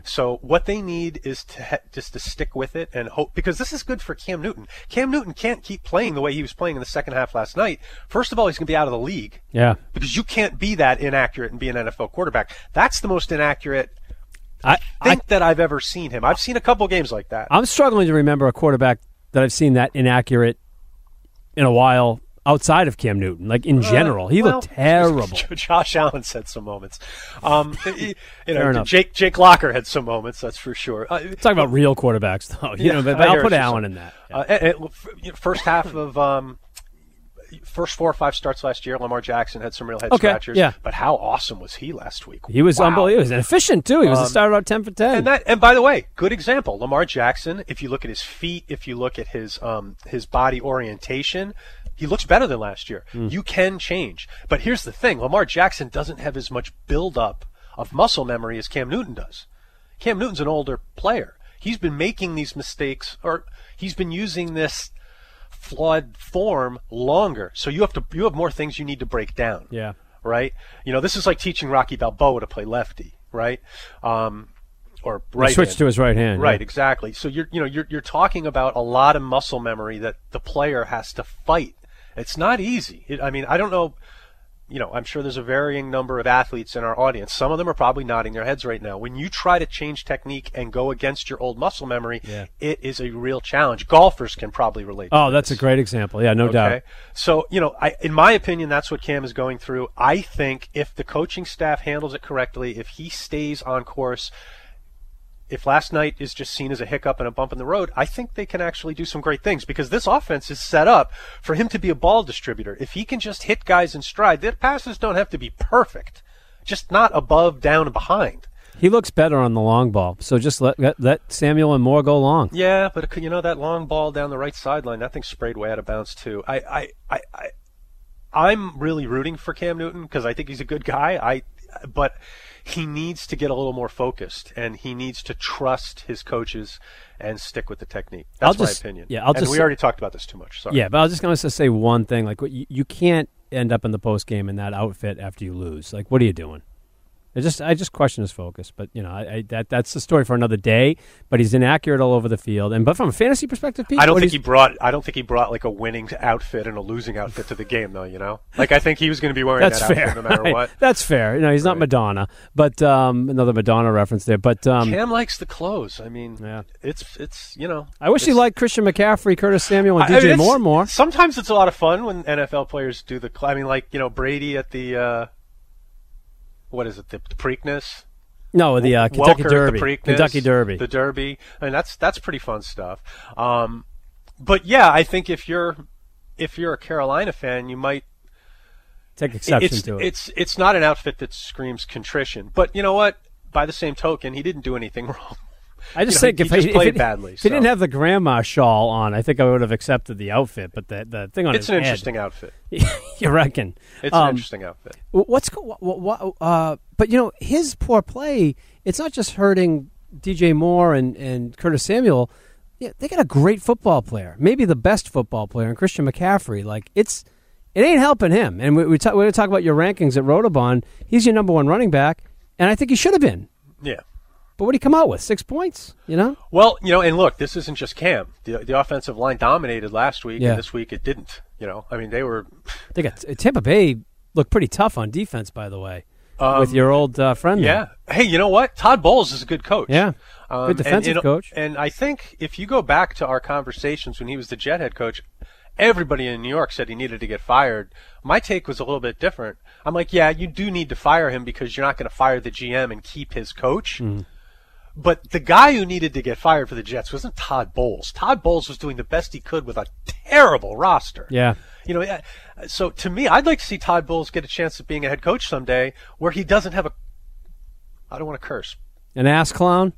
So what they need is to just to stick with it and hope, because this is good for Cam Newton. Cam Newton can't keep playing the way he was playing in the second half last night. First of all, he's going to be out of the league. Yeah. Because you can't be that inaccurate and be an NFL quarterback. That's the most inaccurate I think that I've ever seen him. I've seen a couple games like that. I'm struggling to remember a quarterback that I've seen that inaccurate in a while. Outside of Cam Newton, like in general, he looked terrible. Josh Allen had some moments. Jake Locker had some moments, that's for sure. Talking about real quarterbacks, though. But I'll put Allen in that. Yeah. First half of first 4 or 5 starts last year, Lamar Jackson had some real head scratchers. Yeah. But how awesome was he last week? He was unbelievable. He was efficient, too. He was a starter out 10 for 10. And by the way, good example. Lamar Jackson, if you look at his feet, if you look at his body orientation, he looks better than last year. You can change. But here's the thing. Lamar Jackson doesn't have as much buildup of muscle memory as Cam Newton does. Cam Newton's an older player. He's been making these mistakes, or he's been using this flawed form longer. So you have more things you need to break down. Yeah. Right. You know, this is like teaching Rocky Balboa to play lefty. Right. Or right. He switched hand. To his right hand. Right. Yeah. Exactly. So you're talking about a lot of muscle memory that the player has to fight. It's not easy. I mean, I don't know. You know, I'm sure there's a varying number of athletes in our audience. Some of them are probably nodding their heads right now. When you try to change technique and go against your old muscle memory, it is a real challenge. Golfers can probably relate to that's a great example. Yeah, no doubt. So, you know, in my opinion, that's what Cam is going through. I think if the coaching staff handles it correctly, if he stays on course, if last night is just seen as a hiccup and a bump in the road, I think they can actually do some great things because this offense is set up for him to be a ball distributor. If he can just hit guys in stride, their passes don't have to be perfect, just not above, down, and behind. He looks better on the long ball, so just let Samuel and Moore go long. Yeah, but you know that long ball down the right sideline, that thing sprayed way out of bounds too. I'm really rooting for Cam Newton because I think he's a good guy. But he needs to get a little more focused, and he needs to trust his coaches and stick with the technique. That's my opinion. Yeah, we already talked about this too much. Sorry. Yeah, but I was just going to say one thing. Like, you can't end up in the post game in that outfit after you lose. Like, what are you doing? I just question his focus. But, you know, that's the story for another day. But he's inaccurate all over the field. But from a fantasy perspective, Pete, I don't think he brought like a winning outfit and a losing outfit to the game, though, you know? Like, I think he was going to be wearing that outfit no matter what. That's fair. You know, he's not Madonna. But another Madonna reference there. But Cam likes the clothes. I mean, it's you know. I wish he liked Christian McCaffrey, Curtis Samuel, and DJ Moore more. Sometimes it's a lot of fun when NFL players do the Brady at the what is it? The Preakness? No, the Kentucky Derby. The Preakness, Kentucky Derby. The Derby. I mean, that's pretty fun stuff. But yeah, I think if you're a Carolina fan, you might take exception to it. It's not an outfit that screams contrition. But you know what? By the same token, he didn't do anything wrong. I just think if he played badly. If he didn't have the grandma shawl on, I think I would have accepted the outfit. But the thing on his head. It's an interesting outfit. You reckon? It's an interesting outfit. But, you know, his poor play, it's not just hurting DJ Moore and Curtis Samuel. Yeah, they got a great football player, maybe the best football player, and Christian McCaffrey. Like, it ain't helping him. And we're going to talk about your rankings at Rotobahn. He's your number one running back, and I think he should have been. Yeah. But what did he come out with? 6 points, you know? Well, you know, and look, this isn't just Cam. The offensive line dominated last week, and this week it didn't. You know, I mean, Tampa Bay looked pretty tough on defense, by the way, with your old friend there. Yeah. Hey, you know what? Todd Bowles is a good coach. Yeah. Good defensive coach. And I think if you go back to our conversations when he was the Jet head coach, everybody in New York said he needed to get fired. My take was a little bit different. I'm like, yeah, you do need to fire him because you're not going to fire the GM and keep his coach. Mm. But the guy who needed to get fired for the Jets wasn't Todd Bowles. Todd Bowles was doing the best he could with a terrible roster. Yeah. You know, so to me, I'd like to see Todd Bowles get a chance of being a head coach someday where he doesn't have I don't want to curse. An ass clown?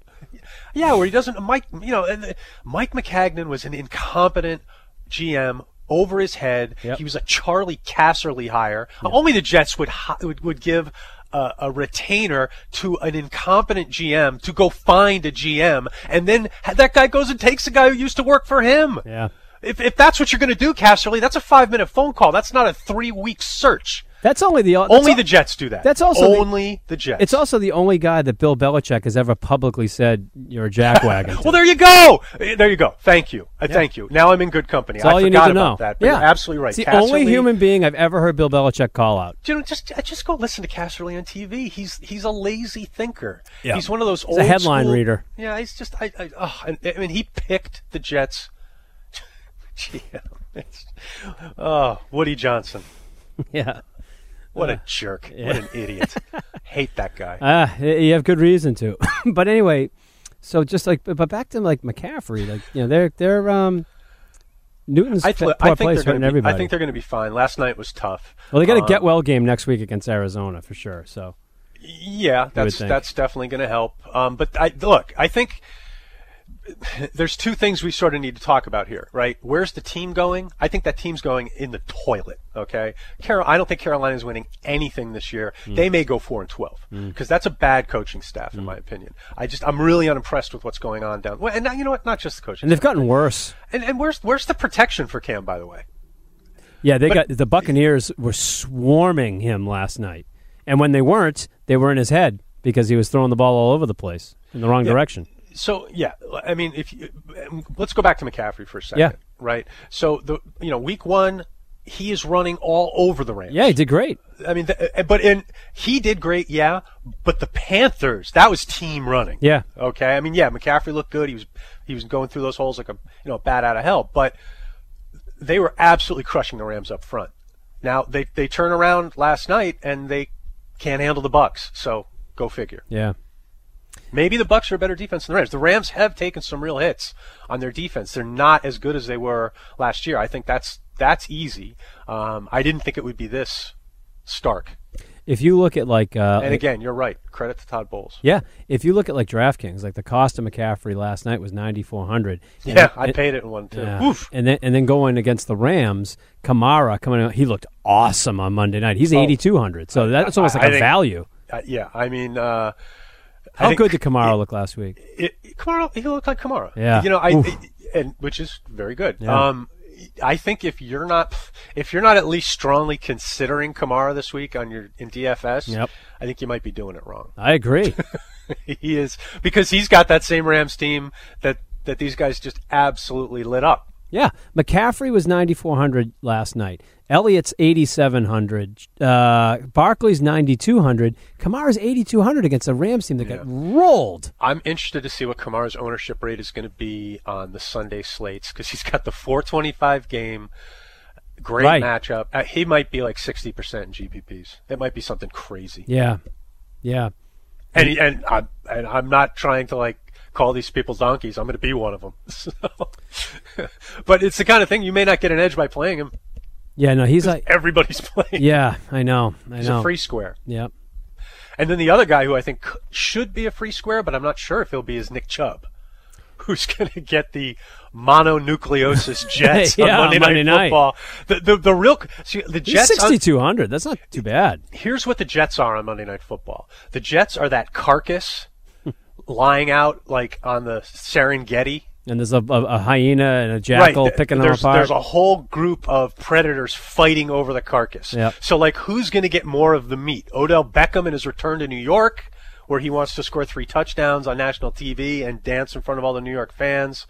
Yeah, where he doesn't, Mike McCagnon was an incompetent GM over his head. Yep. He was a Charlie Casserly hire. Yep. Only the Jets would give a retainer to an incompetent GM to go find a GM, and then that guy goes and takes a guy who used to work for him. Yeah. If that's what you're going to do, Casserly, that's a 5-minute phone call. That's not a 3-week search. That's only the Jets do that. That's also only the Jets. It's also the only guy that Bill Belichick has ever publicly said you're a jackwagon. Well, there you go. There you go. Thank you. Thank you. Now I'm in good company. That's all you need to know. That, but you're absolutely right. It's the only human being I've ever heard Bill Belichick call out. You know, just go listen to Casserly on TV. He's a lazy thinker. Yeah. He's one of those old headline school reader. Yeah, he's just he picked the Jets. Woody Johnson. Yeah. What a jerk. Yeah. What an idiot. Hate that guy. You have good reason to. But anyway, so just like, but back to like McCaffrey, like, you know, they're Newton's poor place hurting everybody. I think they're going to be fine. Last night was tough. Well, they got a get well game next week against Arizona for sure. So yeah, that's definitely going to help. But I think there's two things we sort of need to talk about here, right? Where's the team going? I think that team's going in the toilet, okay? I don't think Carolina's winning anything this year. Mm. They may go 4-12 because that's a bad coaching staff, in my opinion. I'm really unimpressed with what's going on down. Well, and now, you know what? Not just the coaching. And they've gotten worse. And where's the protection for Cam, by the way? Yeah, the Buccaneers were swarming him last night. And when they weren't, they were in his head because he was throwing the ball all over the place in the wrong direction. So, yeah, I mean, let's go back to McCaffrey for a second, right? So, week one, he is running all over the Rams. Yeah, he did great. I mean, he did great, but the Panthers, that was team running. Yeah. Okay, I mean, McCaffrey looked good. He was going through those holes like a bat out of hell, but they were absolutely crushing the Rams up front. Now, they turn around last night, and they can't handle the Bucs, so go figure. Yeah. Maybe the Bucs are a better defense than the Rams. The Rams have taken some real hits on their defense. They're not as good as they were last year. I think that's easy. I didn't think it would be this stark. If you look at and again, you're right. Credit to Todd Bowles. Yeah. If you look at DraftKings, the cost of McCaffrey last night was $9,400. Yeah, I paid it in one too. Yeah. Oof. And then going against the Rams, Kamara coming out, he looked awesome on Monday night. He's $8,200. So that's almost a value. I mean. How good did Kamara look last week? He looked like Kamara. Yeah, which is very good. Yeah. I think if you're not at least strongly considering Kamara this week in DFS, I think you might be doing it wrong. I agree. He is, because he's got that same Rams team that these guys just absolutely lit up. Yeah, McCaffrey was $9,400 last night. Elliott's $8,700. Barkley's $9,200. Kamara's $8,200 against a Rams team that got rolled. I'm interested to see what Kamara's ownership rate is going to be on the Sunday slates, because he's got the 425 game. Great matchup. He might be 60% in GPPs. That might be something crazy. Yeah, yeah. And I'm not trying to call these people donkeys. I'm going to be one of them. So, but it's the kind of thing you may not get an edge by playing him. Yeah, no, he's everybody's playing. Yeah, I know. He's a free square. Yeah. And then the other guy who I think should be a free square, but I'm not sure if he'll be, is Nick Chubb, who's going to get the mononucleosis Jets on Monday Night Football. The real the Jets $6,200. That's not too bad. Here's what the Jets are on Monday Night Football. The Jets are that carcass lying out on the Serengeti. And there's a hyena and a jackal picking them apart. There's a whole group of predators fighting over the carcass. Yep. So, who's going to get more of the meat? Odell Beckham in his return to New York, where he wants to score 3 touchdowns on national TV and dance in front of all the New York fans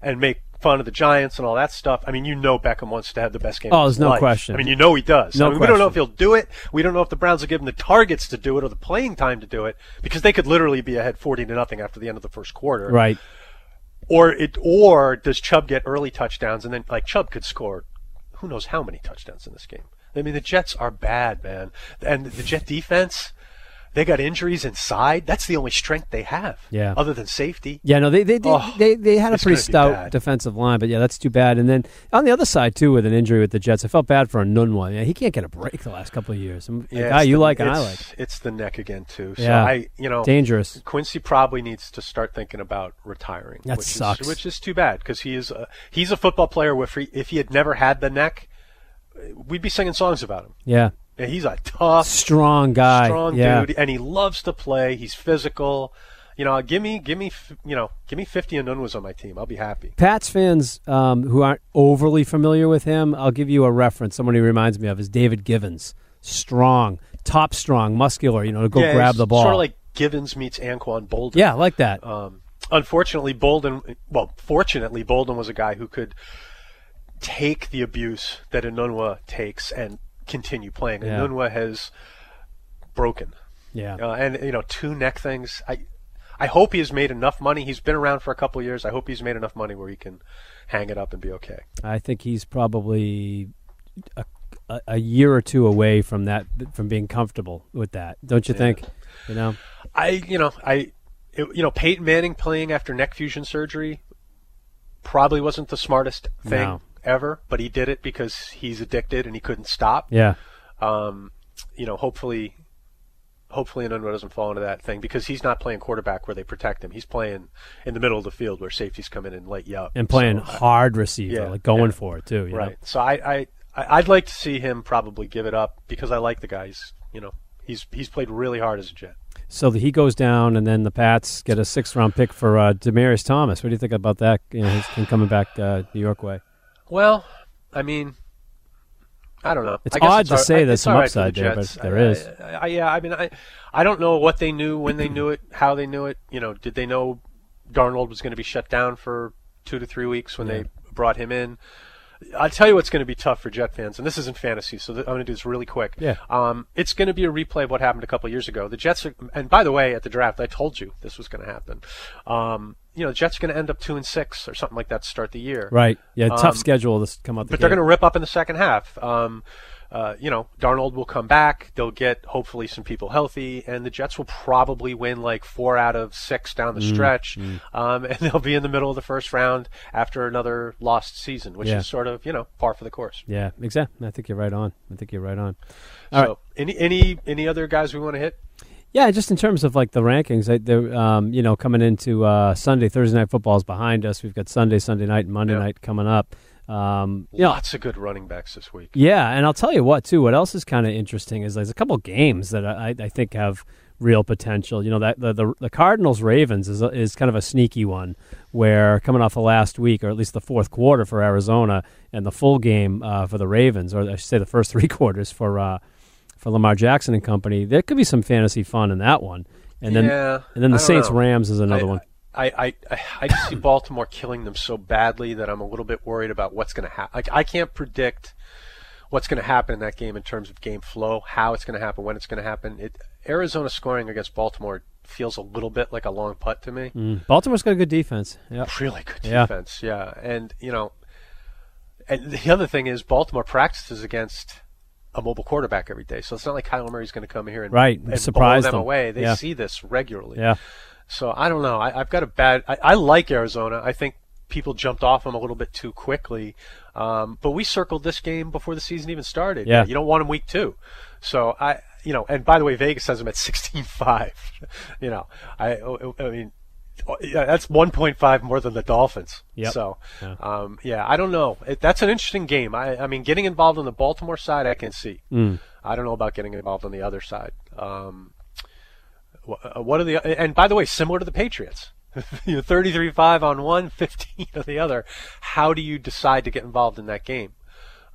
and make fun of the Giants and all that stuff. I mean, Beckham wants to have the best game of his life. Oh, there's no question. I mean, he does. No question. We don't know if he'll do it. We don't know if the Browns will give him the targets to do it or the playing time to do it, because they could literally be ahead 40-0 after the end of the first quarter. Right. Or does Chubb get early touchdowns, and then Chubb could score who knows how many touchdowns in this game. I mean, the Jets are bad, man. And the Jet defense, they got injuries inside. That's the only strength they have. Yeah. Other than safety. Yeah, no, they had a pretty stout defensive line, but that's too bad. And then on the other side too, with an injury with the Jets, I felt bad for Anunwa. Yeah, he can't get a break the last couple of years. It's the neck again too. So dangerous. Quincy probably needs to start thinking about retiring. That sucks. Which is too bad, because he is he's a football player. If he had never had the neck, we'd be singing songs about him. Yeah. Yeah, he's a tough, strong guy, dude, and he loves to play. He's physical. Give me 50 and Anunwa's on my team. I'll be happy. Pats fans who aren't overly familiar with him, I'll give you a reference. Someone he reminds me of is David Givens. Strong, top strong, muscular. To go grab the ball. Sort of like Givens meets Anquan Boldin. Yeah, like that. Unfortunately, fortunately, Boldin was a guy who could take the abuse that Anunwa takes and continue playing. Yeah. Anunwa has broken. Yeah. And 2 neck things. I hope he has made enough money. He's been around for a couple of years. I hope he's made enough money where he can hang it up and be okay. I think he's probably a year or two away from that, from being comfortable with that. Don't you think? Peyton Manning playing after neck fusion surgery probably wasn't the smartest thing. No. Ever, but he did it because he's addicted and he couldn't stop. Yeah. Hopefully hopefully Anunua doesn't fall into that thing, because he's not playing quarterback where they protect him. He's playing in the middle of the field where safeties come in and light you up. And playing hard receiver, for it too. Right. Know? So I'd like to see him probably give it up, because I like the guy. He's played really hard as a Jet. So he goes down, and then the Pats get a sixth-round pick for Demaryius Thomas. What do you think about that, him coming back New York way? Well, I don't know. It's odd to say there's some upside there, but there is. I don't know what they knew, when they knew it, how they knew it. Did they know Darnold was going to be shut down for 2 to 3 weeks when they brought him in? I'll tell you what's going to be tough for Jet fans, and this isn't fantasy, so I'm going to do this really quick. Yeah. It's going to be a replay of what happened a couple of years ago. The Jets are, and by the way, at the draft, I told you this was going to happen. The Jets are going to end up 2-6 or something like that to start the year. Right. Yeah, tough schedule to come up. But they're going to rip up in the second half. Darnold will come back. They'll get hopefully some people healthy, and the Jets will probably win like 4 out of 6 down the stretch, and they'll be in the middle of the first round after another lost season, which is sort of par for the course. Yeah, exactly. I think you're right on. All right. Any other guys we want to hit? Yeah, just in terms of the rankings, coming into Sunday, Thursday Night Football is behind us. We've got Sunday night, and Monday night coming up. Lots of good running backs this week. Yeah, and I'll tell you what, too. What else is kind of interesting is there's a couple games that I think have real potential. That the Cardinals-Ravens is kind of a sneaky one, where coming off of last week, or at least the fourth quarter for Arizona, and the full game for the Ravens, or I should say the first three quarters for Lamar Jackson and company, there could be some fantasy fun in that one. And then, the Saints-Rams is another one. I just see Baltimore killing them so badly that I'm a little bit worried about what's going to happen. I can't predict what's going to happen in that game in terms of game flow, how it's going to happen, when it's going to happen. Arizona scoring against Baltimore feels a little bit like a long putt to me. Baltimore's got a good defense. Yep. Really good defense, And, and the other thing is Baltimore practices against a mobile quarterback every day. So it's not like Kyler Murray's going to come here and surprise blow them away. They see this regularly. Yeah. So I don't know. I've got a bad. I like Arizona. I think people jumped off them a little bit too quickly. But we circled this game before the season even started. Yeah. You don't want them week 2. So and by the way, Vegas has them at 16-5. That's 1.5 more than the Dolphins. Yep. So, I don't know. That's an interesting game. Getting involved on the Baltimore side, I can see. I don't know about getting involved on the other side. And by the way, similar to the Patriots, 33-5 on one, 15 on the other. How do you decide to get involved in that game?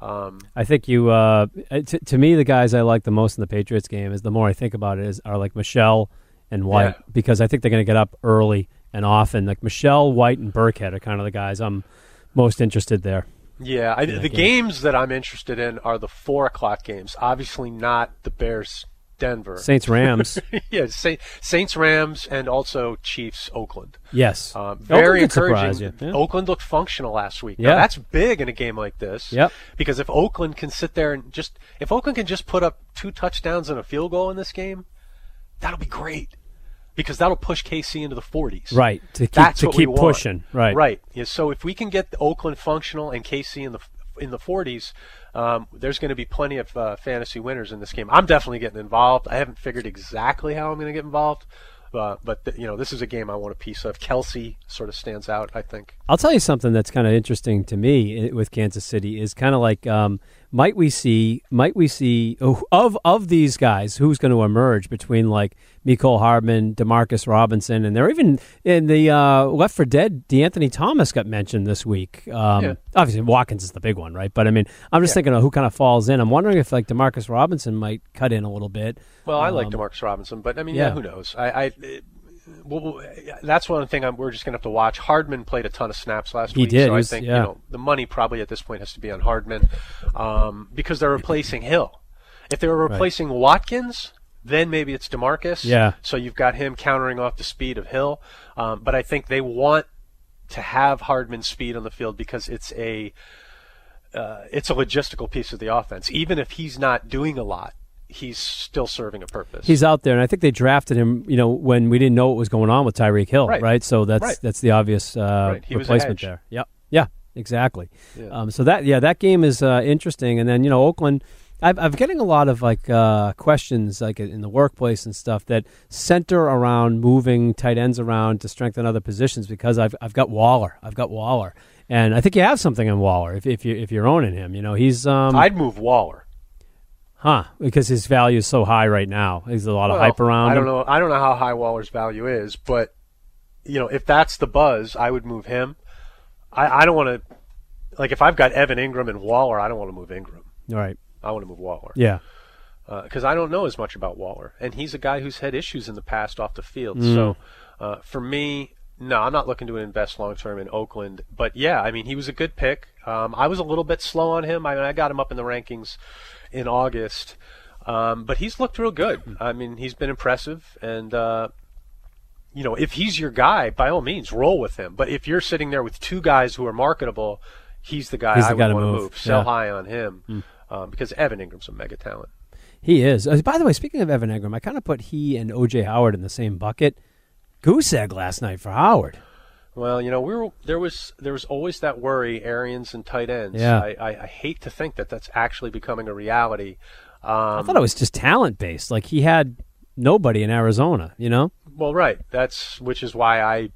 I think you. To me, the guys I like the most in the Patriots game is the more I think about it are like Michelle and White, because I think they're going to get up early and often. Like Michelle, White, and Burkhead are kind of the guys I'm most interested there. Yeah, games that I'm interested in are the 4:00 games. Obviously, not the Bears. Denver. Saints-Rams. Saints-Rams and also Chiefs-Oakland. Yes. Very encouraging. Yeah. Oakland looked functional last week. Yeah. Now, that's big in a game like this. Yep. Because if Oakland can sit there and if Oakland can just put up 2 touchdowns and a field goal in this game, that'll be great. Because that'll push KC into the 40s. Right. To keep pushing. Right. Right. Yeah, so if we can get Oakland functional and KC in the 40s, there's going to be plenty of fantasy winners in this game. I'm definitely getting involved. I haven't figured exactly how I'm going to get involved, but this is a game I want a piece of. Kelsey sort of stands out, I think. I'll tell you something that's kind of interesting to me with Kansas City is kind of like, might we see of these guys who's going to emerge between like Mecole Hardman, DeMarcus Robinson, and they're even in the Left 4 Dead. DeAnthony Thomas got mentioned this week. Obviously Watkins is the big one, right? But I'm just thinking of who kind of falls in. I'm wondering if like DeMarcus Robinson might cut in a little bit. Well, I like DeMarcus Robinson, but who knows? That's one thing we're just going to have to watch. Hardman played a ton of snaps last week. He did. So I think the money probably at this point has to be on Hardman because they're replacing Hill. If they were replacing Watkins, then maybe it's DeMarcus. Yeah. So you've got him countering off the speed of Hill. But I think they want to have Hardman's speed on the field because it's a logistical piece of the offense. Even if he's not doing a lot, he's still serving a purpose. He's out there, and I think they drafted him, when we didn't know what was going on with Tyreek Hill, right? So that's the obvious replacement there. Yep. Yeah, exactly. Yeah. So that game is interesting. And then, Oakland, I'm getting a lot of like questions like in the workplace and stuff that center around moving tight ends around to strengthen other positions because I've got Waller. And I think you have something in Waller if you're owning him. You know, he's I'd move Waller. Huh, because his value is so high right now. There's a lot of hype around him. I don't know how high Waller's value is, but you know, if that's the buzz, I would move him. I don't want to like if I've got Evan Ingram and Waller, I don't want to move Ingram. All right. I want to move Waller. Yeah. Because I don't know as much about Waller. And he's a guy who's had issues in the past off the field. Mm. So for me, no, I'm not looking to invest long-term in Oakland. But, yeah, I mean, he was a good pick. I was a little bit slow on him. I mean, I got him up in the rankings in August. But he's looked real good. I mean, he's been impressive. And, you know, if he's your guy, by all means, roll with him. But if you're sitting there with two guys who are marketable, he's the guy I would want to move. Sell high on him. Mm. Because Evan Ingram's a mega talent. He is. By the way, speaking of Evan Ingram, I kind of put he and O.J. Howard in the same bucket. Goose egg last night for Howard. Well, you know, there was always that worry, Arians and tight ends. Yeah. I hate to think that that's actually becoming a reality. I thought it was just talent-based. Like, he had nobody in Arizona, you know? Well, right. Which is why I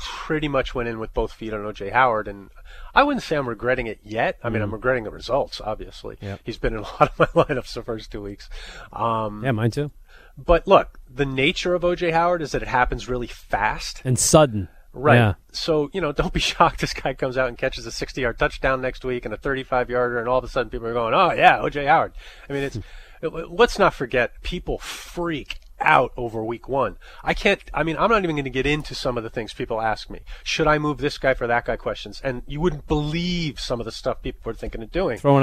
pretty much went in with both feet on O.J. Howard, and I wouldn't say I'm regretting it yet. I mean, I'm regretting the results, obviously. Yep. He's been in a lot of my lineups the first 2 weeks. Yeah, mine too. But look, the nature of O.J. Howard is that it happens really fast. And sudden. Right. Yeah. So, you know, don't be shocked this guy comes out and catches a 60-yard touchdown next week and a 35-yarder, and all of a sudden people are going, oh, yeah, O.J. Howard. I mean, let's not forget, people freak out over week one. I'm not even going to get into some of the things people ask me. Should I move this guy for that guy questions? And you wouldn't believe some of the stuff people were thinking of doing. No,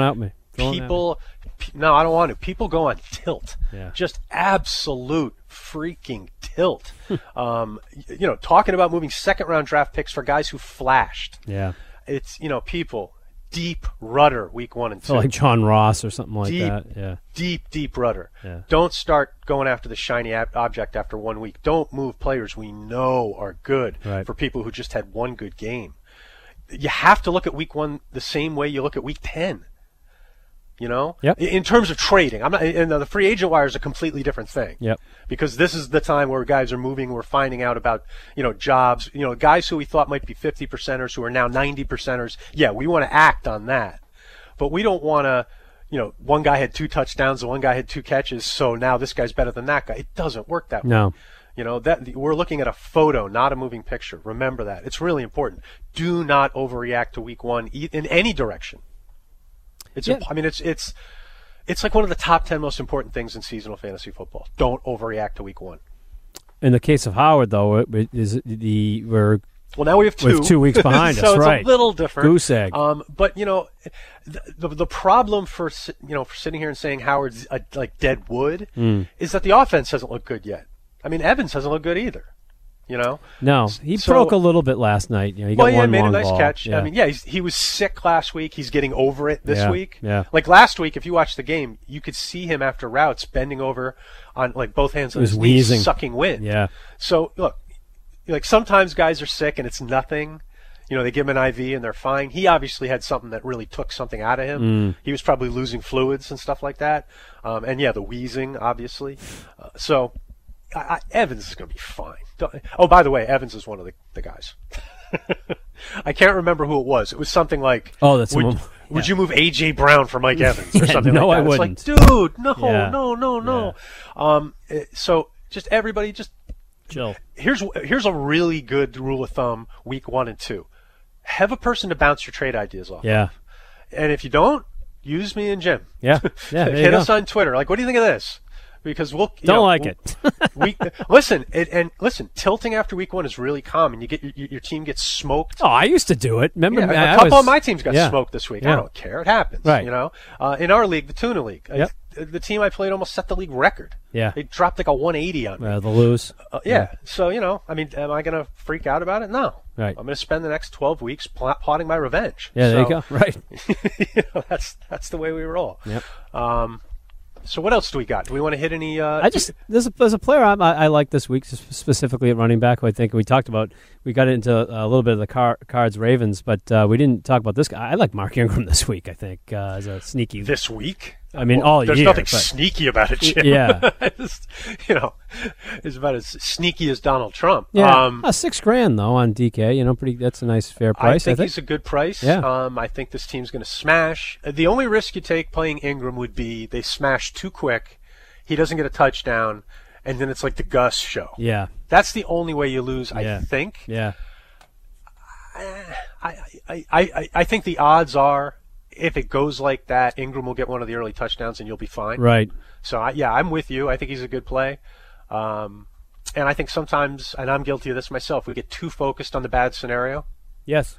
I don't want to. People go on tilt. Yeah. Just absolute freaking tilt. You know, talking about moving second round draft picks for guys who flashed. Yeah. It's, you know, people deep rudder week one and two. So like John Ross or something like that. Yeah. Deep rudder. Yeah. Don't start going after the shiny object after 1 week. Don't move players we know are good for people who just had one good game. You have to look at week one the same way you look at week 10. You know? Yep. In terms of trading. The free agent wire is a completely different thing. Yep. Because this is the time where guys are moving, we're finding out about, you know, jobs, you know, guys who we thought might be 50%ers who are now 90%ers. Yeah, we want to act on that. But we don't want to, you know, one guy had two touchdowns and one guy had two catches, so now this guy's better than that guy. It doesn't work that way. No. You know, that we're looking at a photo, not a moving picture. Remember that. It's really important. Do not overreact to week one in any direction. It's like one of the top 10 most important things in seasonal fantasy football. Don't overreact to week one. In the case of Howard, though, now we have two. We're 2 weeks behind so us, right? So it's a little different. Goose egg. But you know, the problem for sitting here and saying Howard's like dead wood is that the offense hasn't looked good yet. I mean, Evans hasn't looked good either. You know, no, he broke a little bit last night. You know, he made a nice catch. Yeah. I mean, yeah, he was sick last week. He's getting over it this week. Yeah, like last week, if you watched the game, you could see him after routes bending over on like both hands on his knees, sucking wind. Yeah. So look, like sometimes guys are sick and it's nothing. You know, they give him an IV and they're fine. He obviously had something that really took something out of him. He was probably losing fluids and stuff like that. And yeah, the wheezing obviously. So. Evans is going to be fine. By the way, Evans is one of the guys. I can't remember who it was. It was something like, would you move A.J. Brown for Mike Evans or something like that? No, I wouldn't. It's like, dude, no. Yeah. So just everybody just chill. Here's a really good rule of thumb week one and two. Have a person to bounce your trade ideas off of. And if you don't, use me and Jim. Yeah. Hit us on Twitter. Like, what do you think of this? Because listen, tilting after week one is really common. You get your team gets smoked. Oh, I used to do it. Remember, a couple of my teams got smoked this week. Yeah. I don't care. It happens. Right. You know, in our league, the Tuna League, the team I played almost set the league record. Yeah, they dropped like a 180 on me. The lose. So you know, I mean, am I going to freak out about it? No. Right. I'm going to spend the next 12 weeks plotting my revenge. Yeah, there you go. Right. You know, that's the way we roll. Yep. So what else do we got? Do we want to hit any? There's a player I like this week, specifically at running back, who I think we talked about. We got into a little bit of the Cards Ravens, but we didn't talk about this guy. I like Mark Ingram this week, I think, as a sneaky. This week? I mean, well, all there's year. There's nothing sneaky about it, Jim. Yeah. It's about as sneaky as Donald Trump. Yeah. $6,000 though on DK. That's a nice fair price. I think he's a good price. Yeah. I think this team's going to smash. The only risk you take playing Ingram would be they smash too quick. He doesn't get a touchdown, and then it's like the Gus show. Yeah. That's the only way you lose, I think. Yeah. I think the odds are, if it goes like that, Ingram will get one of the early touchdowns and you'll be fine. Right. So, I'm with you. I think he's a good play. And I think sometimes, and I'm guilty of this myself, we get too focused on the bad scenario. Yes.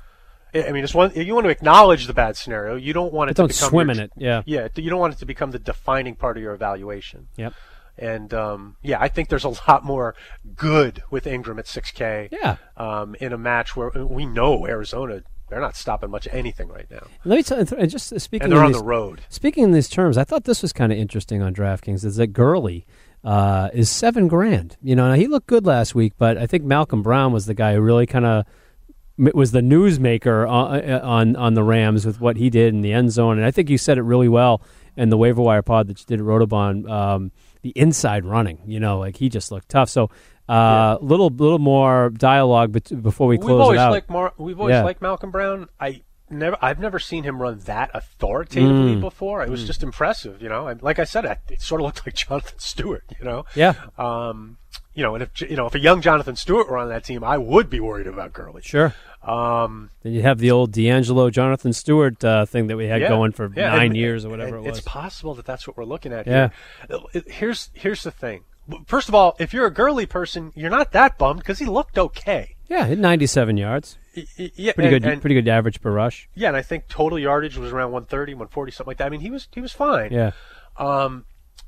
I mean, you want to acknowledge the bad scenario. You don't want it to become... Don't swim in it, yeah. Yeah, you don't want it to become the defining part of your evaluation. Yep. And, I think there's a lot more good with Ingram at $6,000 in a match where we know Arizona... They're not stopping much of anything right now. Let me tell you, just speaking. And they're on the road. Speaking in these terms, I thought this was kind of interesting on DraftKings. Is that Gurley is $7,000? Now he looked good last week, but I think Malcolm Brown was the guy who really kind of was the newsmaker on the Rams with what he did in the end zone. And I think you said it really well in the waiver wire pod that you did at Rotobahn. The inside running, he just looked tough. So. Little more dialogue before we close it out. We've always liked Malcolm Brown. I've never seen him run that authoritatively before. It was just impressive, And like I said, it sort of looked like Jonathan Stewart, Yeah. And if a young Jonathan Stewart were on that team, I would be worried about Gurley. Sure. Then you have the old D'Angelo Jonathan Stewart thing that we had going for 9 years or whatever it was. It's possible that's what we're looking at here. Here's the thing. First of all, if you're a Gurley person, you're not that bummed because he looked okay. Yeah, hit 97 yards. Yeah, pretty good average per rush. Yeah, and I think total yardage was around 130, 140, something like that. I mean, he was fine. Yeah.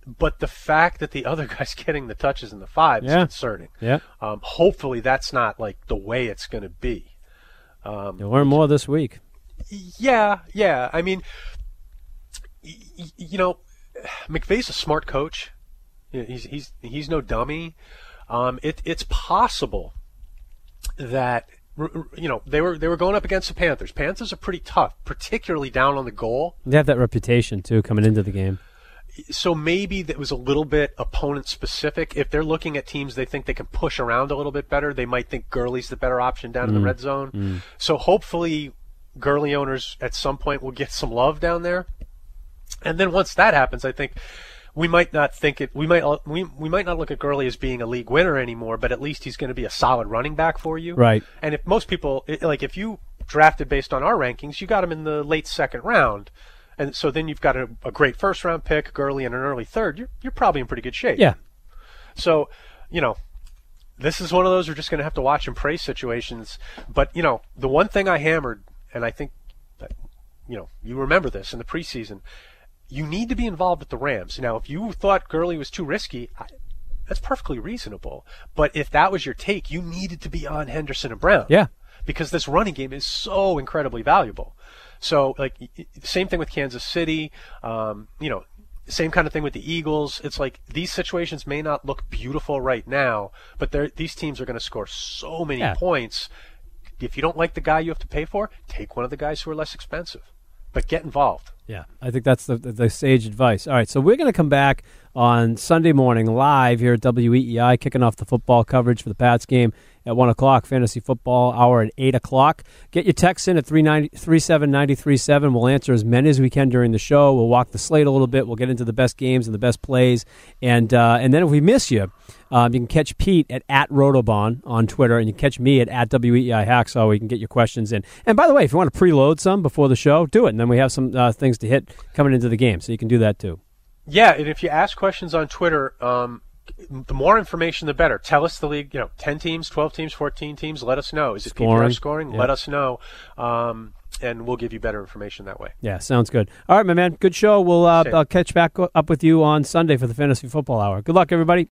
But the fact that the other guy's getting the touches in the five is concerning. Yeah. Hopefully, that's not like the way it's going to be. You'll learn more this week. Yeah. I mean, McVay's a smart coach. He's no dummy. It's possible that they were going up against the Panthers. Panthers are pretty tough, particularly down on the goal. They have that reputation too coming into the game. So maybe that was a little bit opponent specific. If they're looking at teams they think they can push around a little bit better, they might think Gurley's the better option down in the red zone. So hopefully, Gurley owners at some point will get some love down there. And then once that happens, I think. We might not think it. We might not look at Gurley as being a league winner anymore. But at least he's going to be a solid running back for you, right? And if most people if you drafted based on our rankings, you got him in the late second round, and so then you've got a great first round pick, Gurley, and an early third. You're probably in pretty good shape. Yeah. So, this is one of those we're just going to have to watch and pray situations. But the one thing I hammered, and I think that, you remember this in the preseason. You need to be involved with the Rams. Now, if you thought Gurley was too risky, that's perfectly reasonable. But if that was your take, you needed to be on Henderson and Brown. Yeah. Because this running game is so incredibly valuable. So, same thing with Kansas City. Same kind of thing with the Eagles. It's like these situations may not look beautiful right now, but these teams are going to score so many points. If you don't like the guy you have to pay for, take one of the guys who are less expensive. But get involved. Yeah, I think that's the sage advice. All right, so we're going to come back on Sunday morning live here at WEEI, kicking off the football coverage for the Pats game at 1 o'clock, Fantasy Football Hour at 8 o'clock. Get your texts in at 37937. We'll answer as many as we can during the show. We'll walk the slate a little bit. We'll get into the best games and the best plays. And then if we miss you, you can catch Pete at Rotobahn on Twitter, and you can catch me at WEEI Hacksaw where you can get your questions in. And by the way, if you want to preload some before the show, do it, and then we have some things to hit coming into the game, so you can do that too. Yeah, and if you ask questions on Twitter, the more information, the better. Tell us the league, 10 teams, 12 teams, 14 teams, let us know. Is it PPR scoring? Let us know, and we'll give you better information that way. Yeah, sounds good. All right, my man, good show. I'll catch back up with you on Sunday for the Fantasy Football Hour. Good luck, everybody.